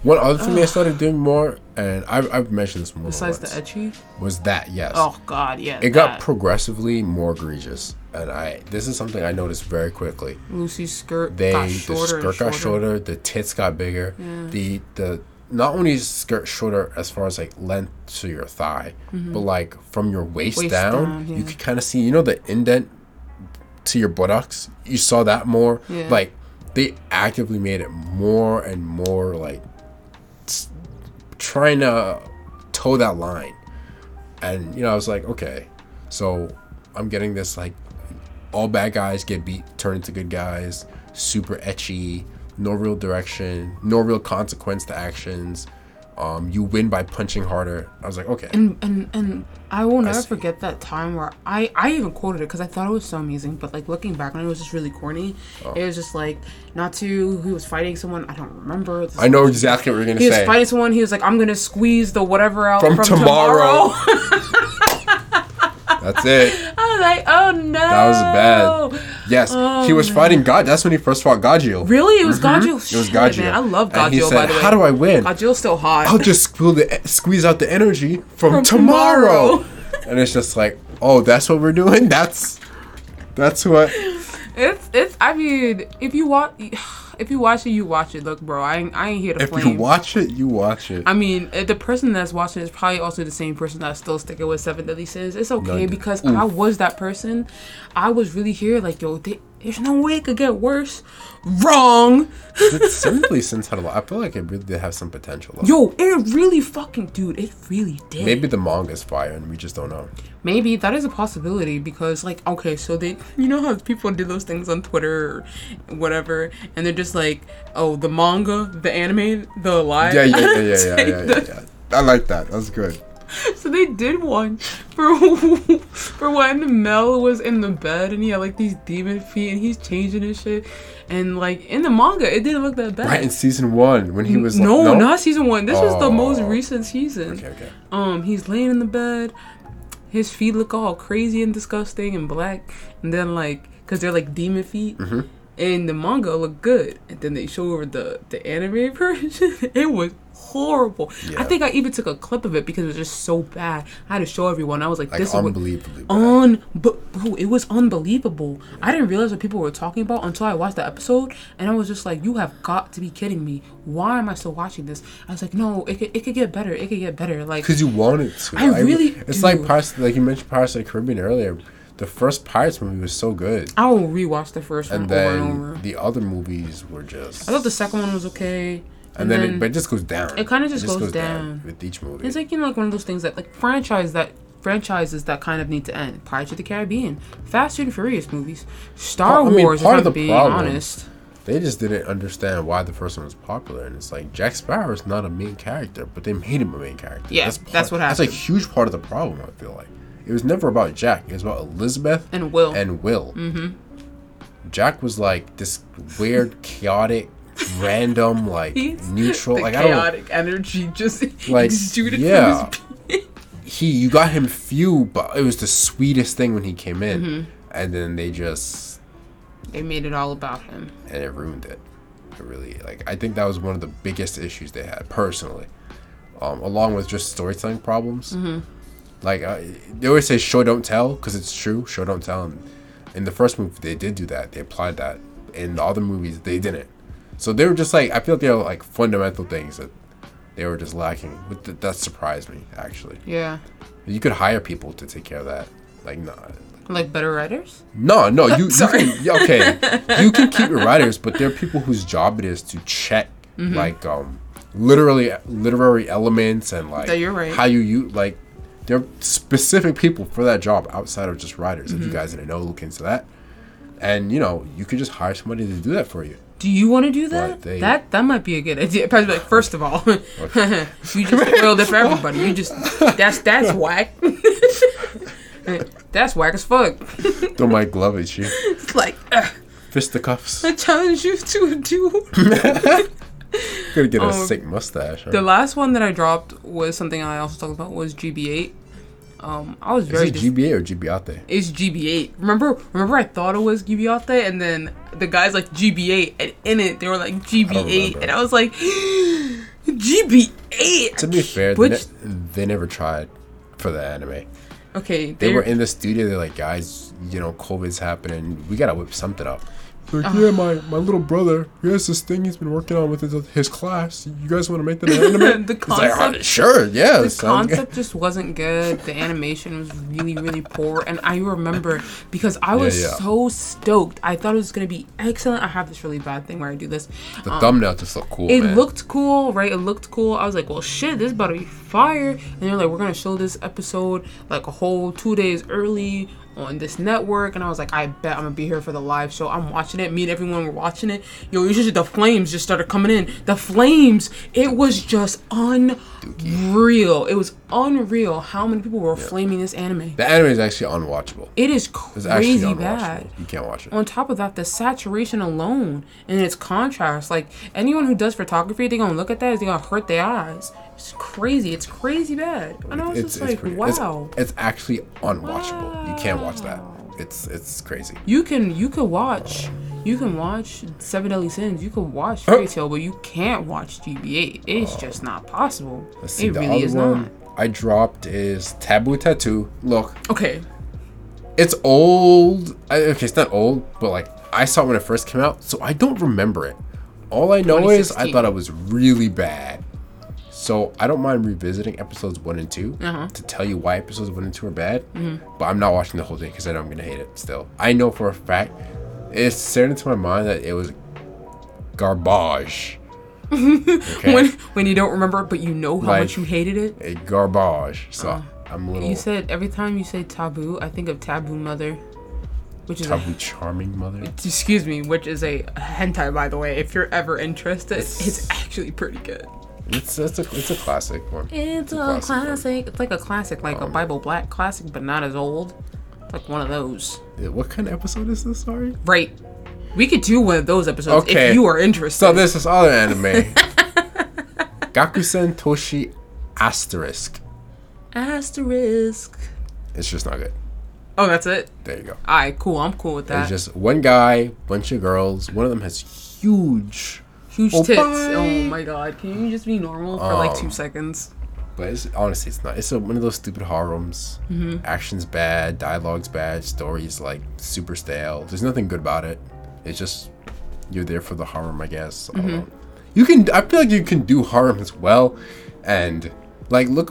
One other thing Ugh. I started doing more, and I've, I've mentioned this more Besides once, the ecchi? Was that, yes. Oh, God, yeah. It that. got progressively more egregious. And I this is something I noticed very quickly. Lucy's skirt they, got shorter. The skirt got shorter. shorter. The tits got bigger. Yeah. The the Not only is skirt shorter as far as, like, length to your thigh, mm-hmm. but, like, from your waist, waist down, down yeah. you could kind of see, you know, the indent to your buttocks? You saw that more? Yeah. Like, they actively made it more and more, like, trying to toe that line. And you know, I was like, okay, so I'm getting this like all bad guys get beat, turn into good guys, super ecchi, no real direction, no real consequence to actions. Um you win by punching harder. I was like, okay. And and and I will never I forget that time where I I even quoted it because I thought it was so amazing, but like looking back on it, it was just really corny. Oh. It was just like Natsu, he was fighting someone, I don't remember. This I know was, exactly what you're gonna he say. He was fighting someone. He was like, I'm gonna squeeze the whatever out from, from tomorrow. tomorrow. That's it. I was like, oh no. That was bad. Yes, oh, he was man. fighting God. That's when he first fought Gajeel. Really? It was mm-hmm. Gajeel? Shit, it was Gajeel. Man, I love Gajeel, and he said, by the way. How do I win? Gajeel's still hot. I'll just squeeze out the energy from, from tomorrow. tomorrow. And it's just like, oh, that's what we're doing? That's that's what... It's, it's. I mean, if you watch if you watch it, you watch it. Look, bro, I ain't, I ain't here to flame. If you watch it, you watch it. I mean, the person that's watching is probably also the same person that's still sticking with Seven Deadly Sins. It's okay, no, because oof. I was that person. I was really here like, yo, they, there's no way it could get worse. Wrong. Seven Deadly Sins had a lot. I feel like it really did have some potential. Though. Yo, it really fucking, dude, it really did. Maybe the manga's fire and we just don't know. Maybe that is a possibility because, like, okay, so they, you know how people do those things on Twitter or whatever, and they're just like, oh, the manga, the anime, the live. Yeah, yeah, yeah, yeah, yeah, yeah, yeah, yeah, yeah. I like that. That's good. So they did one for for when Mel was in the bed and he had like these demon feet and he's changing his shit, and like in the manga it didn't look that bad. Right in season one when he was no, like, no? not season one. This oh. was the most recent season. Okay, okay. Um, he's laying in the bed. His feet look all crazy and disgusting and black. And then, like, because they're, like, demon feet. Mm-hmm. And the manga looked good. And then they show over the, the anime version. It was horrible. Yeah. I think I even took a clip of it because it was just so bad. I had to show everyone. I was like, like this is unbelievably bad. Un- bro, it was unbelievable. Yeah. I didn't realize what people were talking about until I watched the episode. And I was just like, you have got to be kidding me. Why am I still watching this? I was like, no, it could, it could get better. It could get better. Like, because you wanted to. I really I, It's do. like Pirates, like you mentioned Pirates of the Caribbean earlier. The first Pirates movie was so good. I will rewatch the first and one over and over. And then the other movies were just... I thought the second one was okay. And, and then, then it, but it just goes down. It kind of just, just goes, goes down. down with each movie. It's like, you know, like one of those things that like franchise that franchises that kind of need to end. Pirates of the Caribbean, Fast and Furious movies, Star I mean, Wars. Part if I'm being honest, they just didn't understand why the first one was popular, and it's like Jack Sparrow is not a main character, but they made him a main character. Yeah, that's, part, that's what happened. That's a huge part of the problem. I feel like it was never about Jack. It was about Elizabeth and Will. And Will. Mm-hmm. Jack was like this weird, chaotic. Random, like He's neutral, the like chaotic I don't, energy just like exuded yeah. from his he, you got him few, but it was the sweetest thing when he came in, mm-hmm. and then they just they made it all about him, and it ruined it. It really, like I think that was one of the biggest issues they had personally, um, along with just storytelling problems. Mm-hmm. Like uh, they always say, "Show don't tell," because it's true. Show don't tell. And in the first movie, they did do that. They applied that. In the other movies, they didn't. So they were just like, I feel like they were like fundamental things that they were just lacking. That surprised me, actually. Yeah. You could hire people to take care of that. Like, no. Nah. Like better writers? No, no. You, you can, okay. You can keep your writers, but there are people whose job it is to check, mm-hmm. like, um, literally literary elements and like that you're right. how you, you, like, there are specific people for that job outside of just writers. Mm-hmm. If you guys didn't know, look into that. And, you know, you could just hire somebody to do that for you. Do you want to do that? They, that that might be a good idea. Probably like, first of all, you just spoiled it for everybody. You just that's that's whack. That's whack as fuck. Don't my glove at you. It's like uh, fisticuffs. I challenge you to do. Gonna get a um, sick mustache. Right? The last one that I dropped was something I also talked about was G B eight. Um, I was very. Is it dis- G B A or G B A T E? It's G B eight. Remember, remember, I thought it was G B A T E, and then the guys like G B eight, and in it they were like G B eight, and I was like, G B eight. To be fair, they, ne- they never tried for the anime. Okay, they were in the studio. They're like, guys, you know, COVID's happening. We gotta whip something up. Like, uh, yeah, my, my little brother, he has this thing he's been working on with his, his class. You guys want to make that an anime? The concept, it's like, oh, sure, yeah. The concept good. just wasn't good. The animation was really, really poor. And I remember because I was yeah, yeah. so stoked. I thought it was going to be excellent. I have this really bad thing where I do this. The um, thumbnail just looked cool, It man. looked cool, right? It looked cool. I was like, well, shit, this is about to be fire. And they're like, we're going to show this episode like a whole two days early on this network, and I was like, I bet I'm gonna be here for the live show. I'm watching it. Me and everyone were watching it. Yo, you just the flames just started coming in. The flames. It was just unreal. It was unreal how many people were yeah. flaming this anime. The anime is actually unwatchable. It is crazy unwatchable. bad. You can't watch it. On top of that, the saturation alone and its contrast. Like anyone who does photography, they're gonna look at that. They're gonna hurt their eyes. It's crazy. It's crazy bad. And I was it's, just it's like, pretty, wow. It's, it's actually unwatchable. Wow. You can't watch that. It's it's crazy. You can you can watch you can watch Seven Deadly Sins. You can watch Fairy Tail, but you can't watch G B eight. It's um, just not possible. Let's see, it really is not. I dropped is Taboo Tattoo. Look. Okay. It's old. I, okay, it's not old, but like I saw it when it first came out, so I don't remember it. All I know is I thought it was really bad. So I don't mind revisiting episodes one and two uh-huh. to tell you why episodes one and two are bad, mm-hmm. but I'm not watching the whole thing because I know I'm going to hate it still. I know for a fact, it's set into my mind that it was garbage. Okay? when, when you don't remember it, but you know how like, much you hated it? It garbage. So uh, I'm a little... You said, every time you say taboo, I think of Taboo Mother. Which is Taboo a, Charming Mother. Excuse me, which is a hentai, by the way. If you're ever interested, it's, it's actually pretty good. It's it's a it's a classic one. It's, it's a classic. classic. It's like a classic, like um, a Bible Black classic, but not as old. It's like one of those. What kind of episode is this? Sorry. Right. We could do one of those episodes okay. if you are interested. So this is other anime. Gakusen Toshi Asterisk. Asterisk. It's just not good. Oh, that's it. There you go. All right, cool. I'm cool with that. It's just one guy, bunch of girls. One of them has huge. Huge oh, tits. Bye. Oh my god. Can you just be normal for um, like two seconds? But it's, honestly, it's not. It's a, one of those stupid harems. Mm-hmm. Action's bad. Dialogue's bad. Story's like super stale. There's nothing good about it. It's just you're there for the harem, I guess. Mm-hmm. I don't know. You can. I feel like you can do harem as well. And like, look,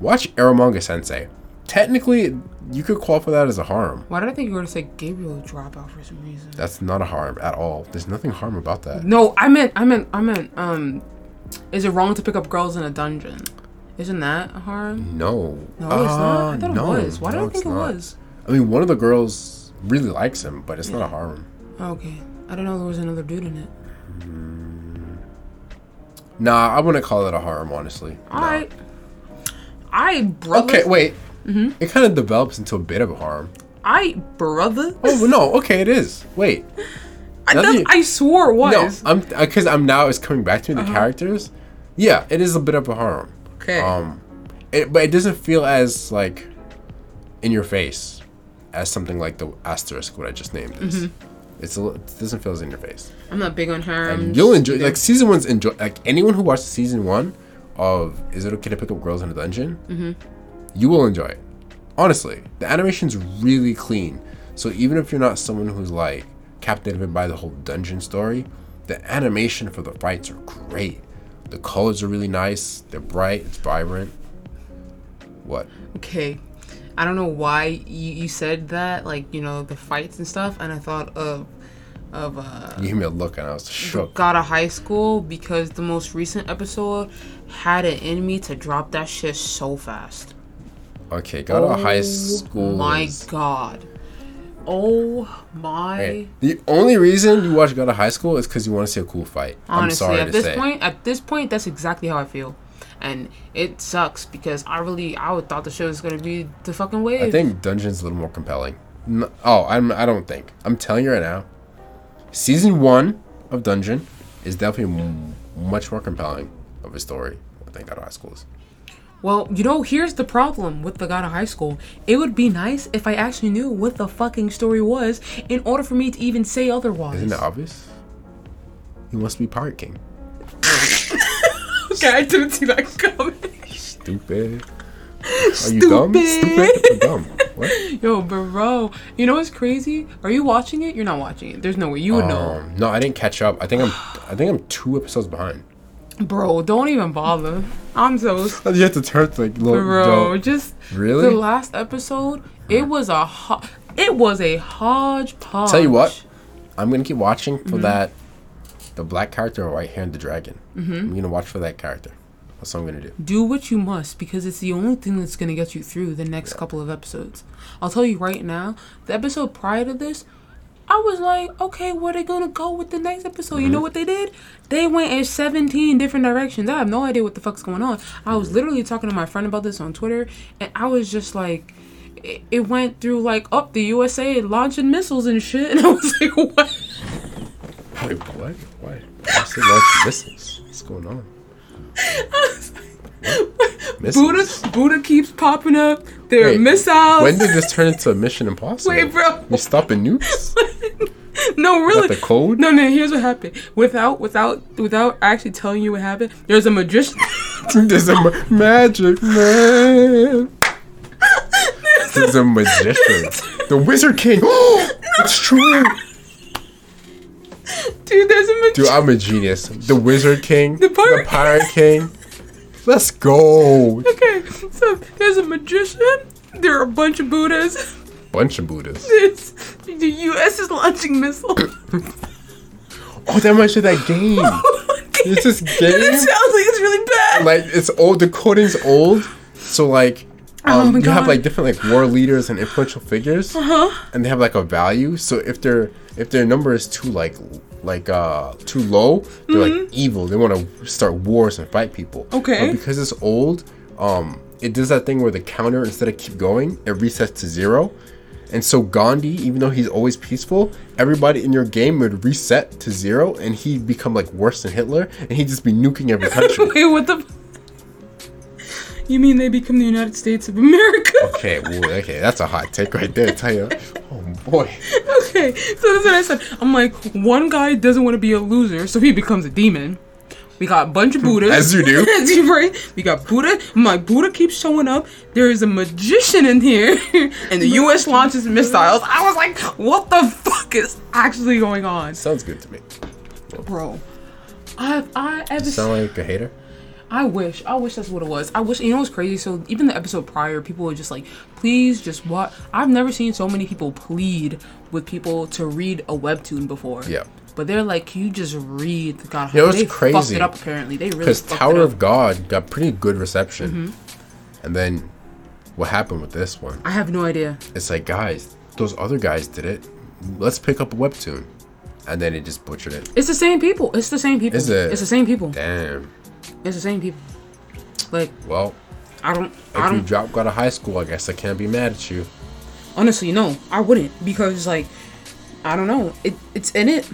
watch Eromanga Sensei. Technically, you could qualify that as a harem. Why did I think you were going to say Gabriel Dropout for some reason? That's not a harem at all. There's nothing harem about that. No, I meant, I meant, I meant, um, Is it wrong to pick up girls in a dungeon? Isn't that harm? No. No, uh, it's not. I thought no, it was. Why no, do I think it not. was? I mean, one of the girls really likes him, but it's yeah. not harm. Okay. I don't know there was another dude in it. Mm. Nah, I wouldn't call it a harm, honestly. All nah. right. I, brother. Okay, wait. Mm-hmm. It kind of develops into a bit of a harm. I, brother. Oh, no. Okay, it is. Wait. I, that's, you, I swore it was. No, I'm because I'm now it's coming back to me, the uh-huh. characters. Yeah, it is a bit of a harm. Okay. Um, it, but it doesn't feel as, like, in your face as something like the asterisk, what I just named is. Mm-hmm. It's a, it doesn't feel as in your face. I'm not big on harms. Um, you'll enjoy, like, season one's enjoy, like, anyone who watched season one of Is It Okay to Pick Up Girls in a Dungeon? Mm-hmm. You will enjoy it. Honestly, the animation's really clean. So even if you're not someone who's, like, captivated by the whole dungeon story, the animation for the fights are great. The colors are really nice. They're bright. It's vibrant. What? Okay. I don't know why you, you said that, like, you know, the fights and stuff, and I thought of... of uh, you gave me a look, and I was shook. Got a high school, because the most recent episode had it in me to drop that shit so fast. Okay, got oh a high school. My God. Oh my! Hey, the only reason you watch Gotta High School is because you want to see a cool fight. Honestly, I'm sorry at to this say. point, at this point, that's exactly how I feel, and it sucks because I really, I would thought the show was gonna be the fucking wave. I think Dungeon's a little more compelling. No, oh, I'm, I don't think. I'm telling you right now, season one of Dungeon is definitely m- much more compelling of a story than Gotta High School is. Well, you know, here's the problem with the God of High School. It would be nice if I actually knew what the fucking story was in order for me to even say otherwise. Isn't that obvious? He must be Pirate King. Okay, I didn't see that coming. Stupid. Are you dumb? Stupid. I'm dumb. What? Yo, bro. You know what's crazy? Are you watching it? You're not watching it. There's no way you would um, know. No, I didn't catch up. I think I'm. I think I'm two episodes behind. Bro, don't even bother. I'm so... You have to turn to, like, little... Bro, dope. just... Really? The last episode, it was a... Ho- it was a hodgepodge. Tell you what, I'm going to keep watching for mm-hmm. that... The black character or white-haired the dragon. Mm-hmm. I'm going to watch for that character. That's what I'm going to do. Do what you must, because it's the only thing that's going to get you through the next yeah. couple of episodes. I'll tell you right now, the episode prior to this... I was like, okay, where they gonna go with the next episode? Mm-hmm. You know what they did? They went in seventeen different directions. I have no idea what the fuck's going on. I mm-hmm. was literally talking to my friend about this on Twitter, and I was just like, it, it went through like up oh, the U S A launching missiles and shit, and I was like, what? Wait, what? Why? I said launching missiles. What's going on? I was like, Buddha, Buddha keeps popping up. There are missiles. When did this turn into a Mission Impossible? Wait, bro. We stopping nukes? No, really. The code? No, no. Here's what happened. Without, without, without actually telling you what happened, there's a magician. there's a ma- magic man. there's, there's a, a magician. The Wizard King. Oh, it's true. Dude, there's a magician. Dude, I'm a genius. The Wizard King. The Pirate, the pirate King. Let's go. Okay, so there's a magician. There are a bunch of Buddhas. Bunch of Buddhas. It's, the U S is launching missiles. Oh, that reminds me of that game. Oh, okay. There's this game. It sounds like it's really bad. Like, it's old. The coding's old. So, like, um, oh you have, like, different, like, war leaders and influential figures. Uh-huh. And they have, like, a value. So if their if their number is too, like... like uh too low, they're mm-hmm. like evil, they want to start wars and fight people. Okay, but because it's old, um it does that thing where the counter, instead of keep going, it resets to zero. And so Gandhi, even though he's always peaceful, everybody in your game would reset to zero, and he'd become like worse than Hitler, and he'd just be nuking every country. Wait, what the you mean they become the United States of America? Okay, well, okay, that's a hot take right there, I tell you. Oh, boy. Okay, so that's what I said. I'm like, one guy doesn't want to be a loser, so he becomes a demon. We got a bunch of Buddhas. As you do. As you, right? We got Buddha. My Buddha keeps showing up. There is a magician in here, and the U S launches missiles. I was like, what the fuck is actually going on? Sounds good to me. Bro, have I ever... You sound like a hater? I wish. I wish that's what it was. I wish. You know what's crazy? So even the episode prior, people were just like, please just watch. I've never seen so many people plead with people to read a webtoon before. Yeah. But they're like, can you just read the God? It was they crazy. Fucked it up, apparently. They really because Tower of God got pretty good reception, mm-hmm. and then what happened with this one? I have no idea. It's like, guys, those other guys did it. Let's pick up a webtoon, and then it just butchered it. It's the same people. It's the same people. Is it? It's the same people. Damn. It's the same people. Like, well, I don't. If I don't, you dropped out of high school, I guess I can't be mad at you. Honestly, no, I wouldn't, because like, I don't know. It it's in it.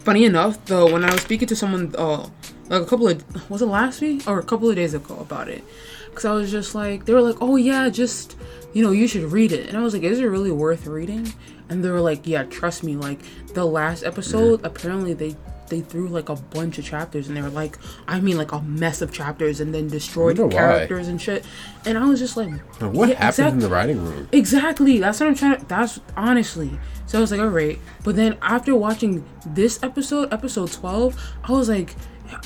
Funny enough, though, when I was speaking to someone, uh, like a couple of was it last week or a couple of days ago about it, because I was just like, they were like, oh yeah, just you know, you should read it, and I was like, is it really worth reading? And they were like, yeah, trust me. Like the last episode, mm-hmm. apparently they. They threw like a bunch of chapters, and they were like, I mean, like a mess of chapters, and then destroyed characters why. and shit. And I was just like, what yeah, happened exactly, in the writing room? Exactly. That's what I'm trying to. That's honestly. So I was like, all right. But then after watching this episode, episode twelve, I was like,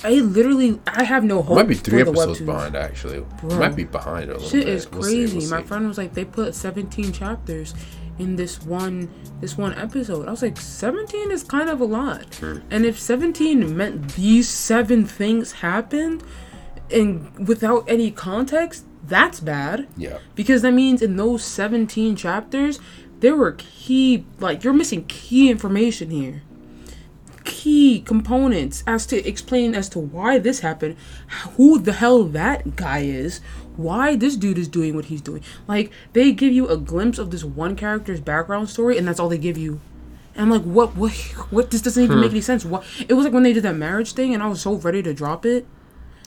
I literally, I have no hope. It might be three episodes behind, actually. Bro, it might be behind a little shit bit. Shit is we'll crazy. See, we'll My see. friend was like, they put seventeen chapters in this one this one episode. I was like, seventeen is kind of a lot. Sure. And if seventeen meant these seven things happened and without any context, that's bad. Yeah. Because that means in those seventeen chapters, there were key, like, you're missing key information here. Key components as to explain as to why this happened, who the hell that guy is, why this dude is doing what he's doing. Like, they give you a glimpse of this one character's background story, and that's all they give you. And like, what what what this doesn't even hmm. make any sense. What it was like when they did that marriage thing, and I was so ready to drop it.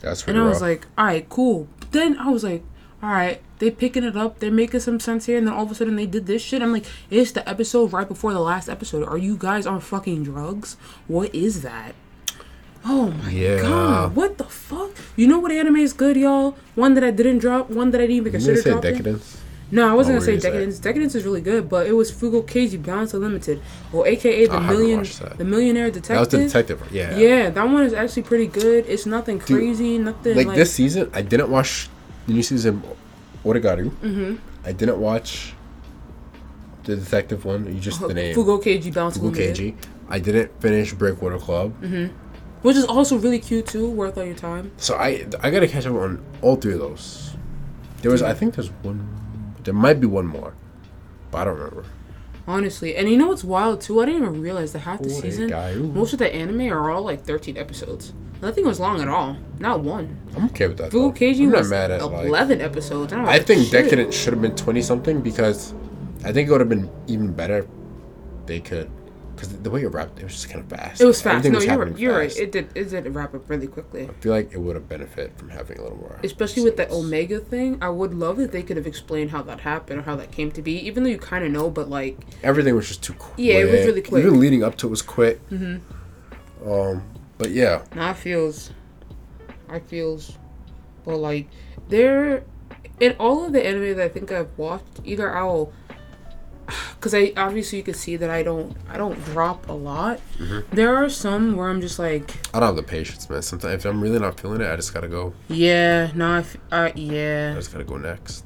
That's pretty and I rough. was like, all right, cool. But then I was like, all right, they picking it up, they're making some sense here, and then all of a sudden they did this shit. I'm like, it's the episode right before the last episode. Are you guys on fucking drugs? What is that? Oh my yeah. god, what the fuck? You know what anime is good, y'all? One that I didn't drop, one that I didn't even consider dropping. You didn't say Decadence? No, I wasn't oh, gonna say Decadence. Say? Decadence is really good, but it was Fugo Keiji Balance Unlimited, or A K A the oh, million, the Millionaire Detective. That was the detective, yeah. Yeah, that one is actually pretty good. It's nothing Dude, crazy, nothing like, like this season. I didn't watch the new season Origaru. Mm-hmm. I didn't watch the detective one. You just oh, the name Fugo Keiji Balance Fugo Unlimited. Keiji. I didn't finish Breakwater Club. Mm-hmm. Which is also really cute too, worth all your time. So I I gotta catch up on all three of those. There was I think there's one, there might be one more, but I don't remember. Honestly, and you know what's wild too? I didn't even realize that half the oh, season, guy, most of the anime are all like thirteen episodes. Nothing was long at all, not one. I'm okay with that. Fugo Keiji was mad at eleven like, episodes. I, I like, think shit. Decadent should have been twenty something, because I think it would have been even better if they could. Because the way it wrapped, it was just kind of fast. It was fast. Everything no, was you're, right. you're fast. right. It did, it did wrap up really quickly. I feel like it would have benefited from having a little more. Especially with that Omega thing. I would love if they could have explained how that happened or how that came to be. Even though you kind of know, but like... Everything was just too quick. Yeah, it was really quick. Even leading up to it was quick. Mm-hmm. Um, but yeah. Now it feels... I feels... But like... There... In all of the anime that I think I've watched, either I'll... Because I obviously you can see that I don't I don't drop a lot. Mm-hmm. There are some where I'm just like, I don't have the patience, man. Sometimes if I'm really not feeling it, I just gotta go. Yeah, no, I f- uh, yeah. I just gotta go next.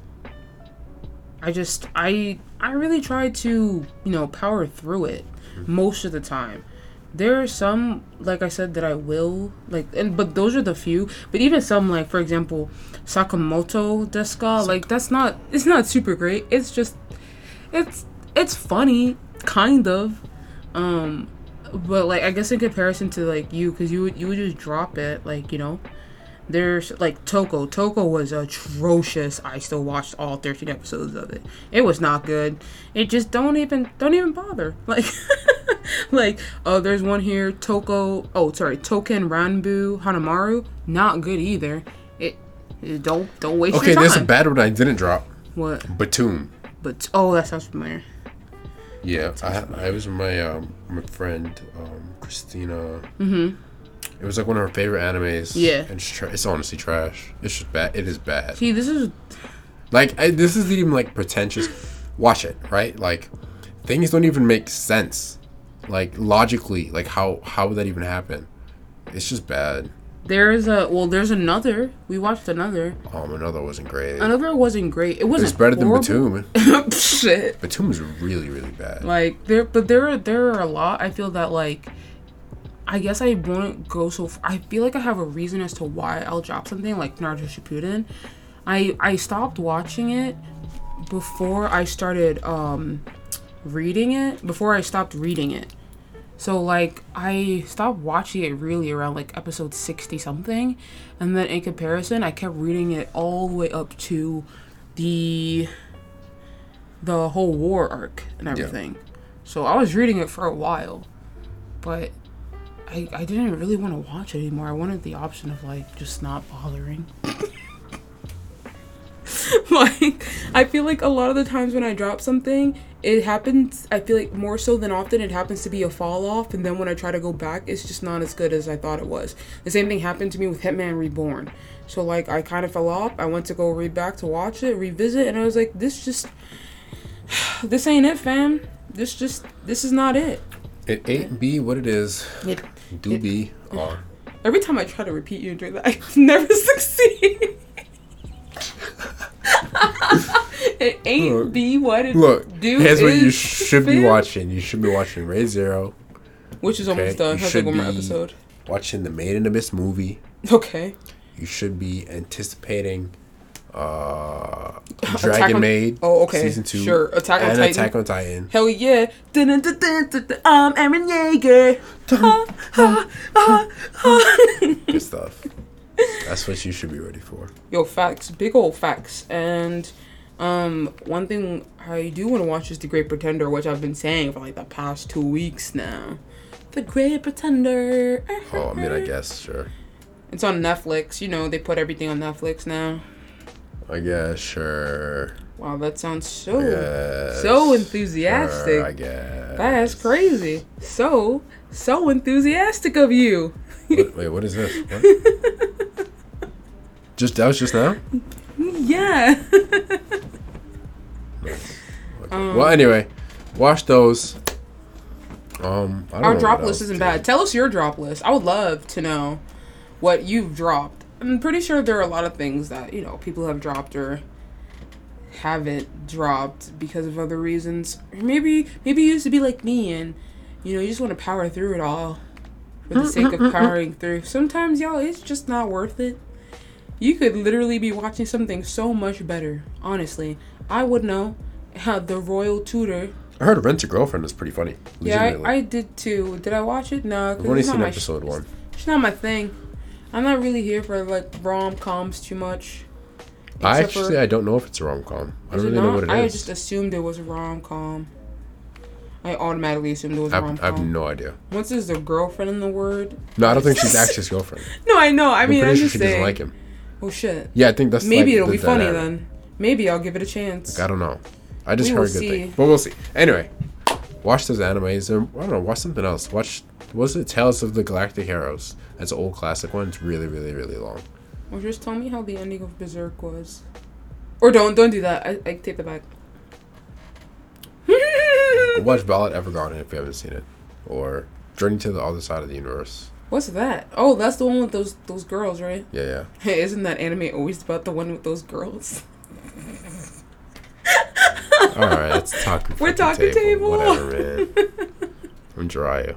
I just I I really try to you know power through it mm-hmm. most of the time. There are some, like I said, that I will like, and but those are the few. But even some, like for example, Sakamoto Desuka, Sak- like that's not it's not super great. It's just it's. It's funny, kind of, um, but like I guess in comparison to like you, because you would you would just drop it, like you know. There's like Toko. Toko was atrocious. I still watched all thirteen episodes of it. It was not good. It just don't even don't even bother. Like, like oh, uh, there's one here. Toko. Oh, sorry, Token Ranbu Hanamaru. Not good either. It, it don't don't waste. Okay, your time. There's a bad one I didn't drop. What? Batum. But oh, that sounds familiar. Yeah, I, I was with my um, my friend um, Christina. Mm-hmm. It was like one of her favorite animes. Yeah, and it's, tra- it's honestly trash. It's just bad. It is bad. See, this is like I, this isn't even like pretentious. Watch it, right? Like things don't even make sense. Like logically, like how how would that even happen? It's just bad. There is a well. There's another. We watched another. Um, another wasn't great. Another wasn't great. It wasn't. It's better horrible. than Batum. Shit. Batum is really really bad. Like there, but there are there are a lot. I feel that like I guess I won't go so far. I feel like I have a reason as to why I'll drop something like Naruto Shippuden. I, I stopped watching it before I started um, reading it. Before I stopped reading it. So, like, I stopped watching it really around, like, episode sixty-something. And then in comparison, I kept reading it all the way up to the the whole war arc and everything. Yeah. So I was reading it for a while. But I, I didn't really want to watch it anymore. I wanted the option of, like, just not bothering. Like, I feel like a lot of the times when I drop something, it happens, I feel like more so than often, it happens to be a fall off, and then when I try to go back, it's just not as good as I thought it was. The same thing happened to me with Hitman Reborn. So, like, I kind of fell off, I went to go read back to watch it, revisit, and I was like, this just, this ain't it, fam. This just, this is not it. It ain't be what it is. It, Do it, be are. Every time I try to repeat you during that, I never succeed. It ain't look, be what it look, do. Here's what you should film. be watching. You should be watching Re:Zero, which is okay. almost done. Has like one more episode. Watching the Maid in the Mist movie. Okay. You should be anticipating uh, Dragon on, Maid. Oh, okay. Season two. Sure. Attack on and Titan. Attack on Titan. Hell yeah! Dun, dun, dun, dun, dun, I'm Eren Yeager. Dun, dun, dun, dun. Good stuff. That's what you should be ready for. Yo, facts. Big old facts. And um, one thing I do want to watch is The Great Pretender, which I've been saying for like the past two weeks now. The Great Pretender. Oh, I mean, I guess, sure. It's on Netflix. You know, they put everything on Netflix now. I guess, sure. Wow, that sounds so, yes, so enthusiastic. Sure, I guess. That's crazy. So, so enthusiastic of you. What, wait, what is this? What? Just that was just now? Yeah. Nice. Okay. um, well, anyway, watch those. Um, I don't our know drop list isn't bad. Tell us your drop list. I would love to know what you've dropped. I'm pretty sure there are a lot of things that you know people have dropped or haven't dropped because of other reasons. Maybe, maybe you used to be like me, and you know you just want to power through it all. For the sake of powering through. Sometimes, y'all, it's just not worth it. You could literally be watching something so much better. Honestly, I would know. How The Royal Tutor. I heard Rent a Girlfriend is pretty funny. Yeah, I, I did too. Did I watch it? No. I've only seen episode sh- one. It's not my thing. I'm not really here for like rom-coms too much. I actually, for, I don't know if it's a rom-com. I don't really know what it is. I just assumed it was a rom-com. I automatically assumed it was I, wrong. I have no idea. Once is the girlfriend in the word? No, I don't think she's actually his girlfriend. No, I know. I I'm mean, I'm sure just she saying. Doesn't like him. Oh shit. Yeah, I think that's. Maybe like, it'll be funny then. Maybe I'll give it a chance. Like, I don't know. I just we heard a good see. thing, but we'll see. Anyway, watch those animes. Or, I don't know. Watch something else. Watch. What's it? Tales of the Galactic Heroes. That's an old classic one. It's really, really, really long. Well, just tell me how the ending of Berserk was. Or don't don't do that. I, I take that back. Watch Ballad Evergarden if you haven't seen it, or Journey to the Other Side of the Universe. What's that? Oh, that's the one with those those girls, right? Yeah, yeah. Hey, isn't that anime always about the one with those girls? All right, it's talking. We're talking table. table. Whatever, man. I'm Jiraiya.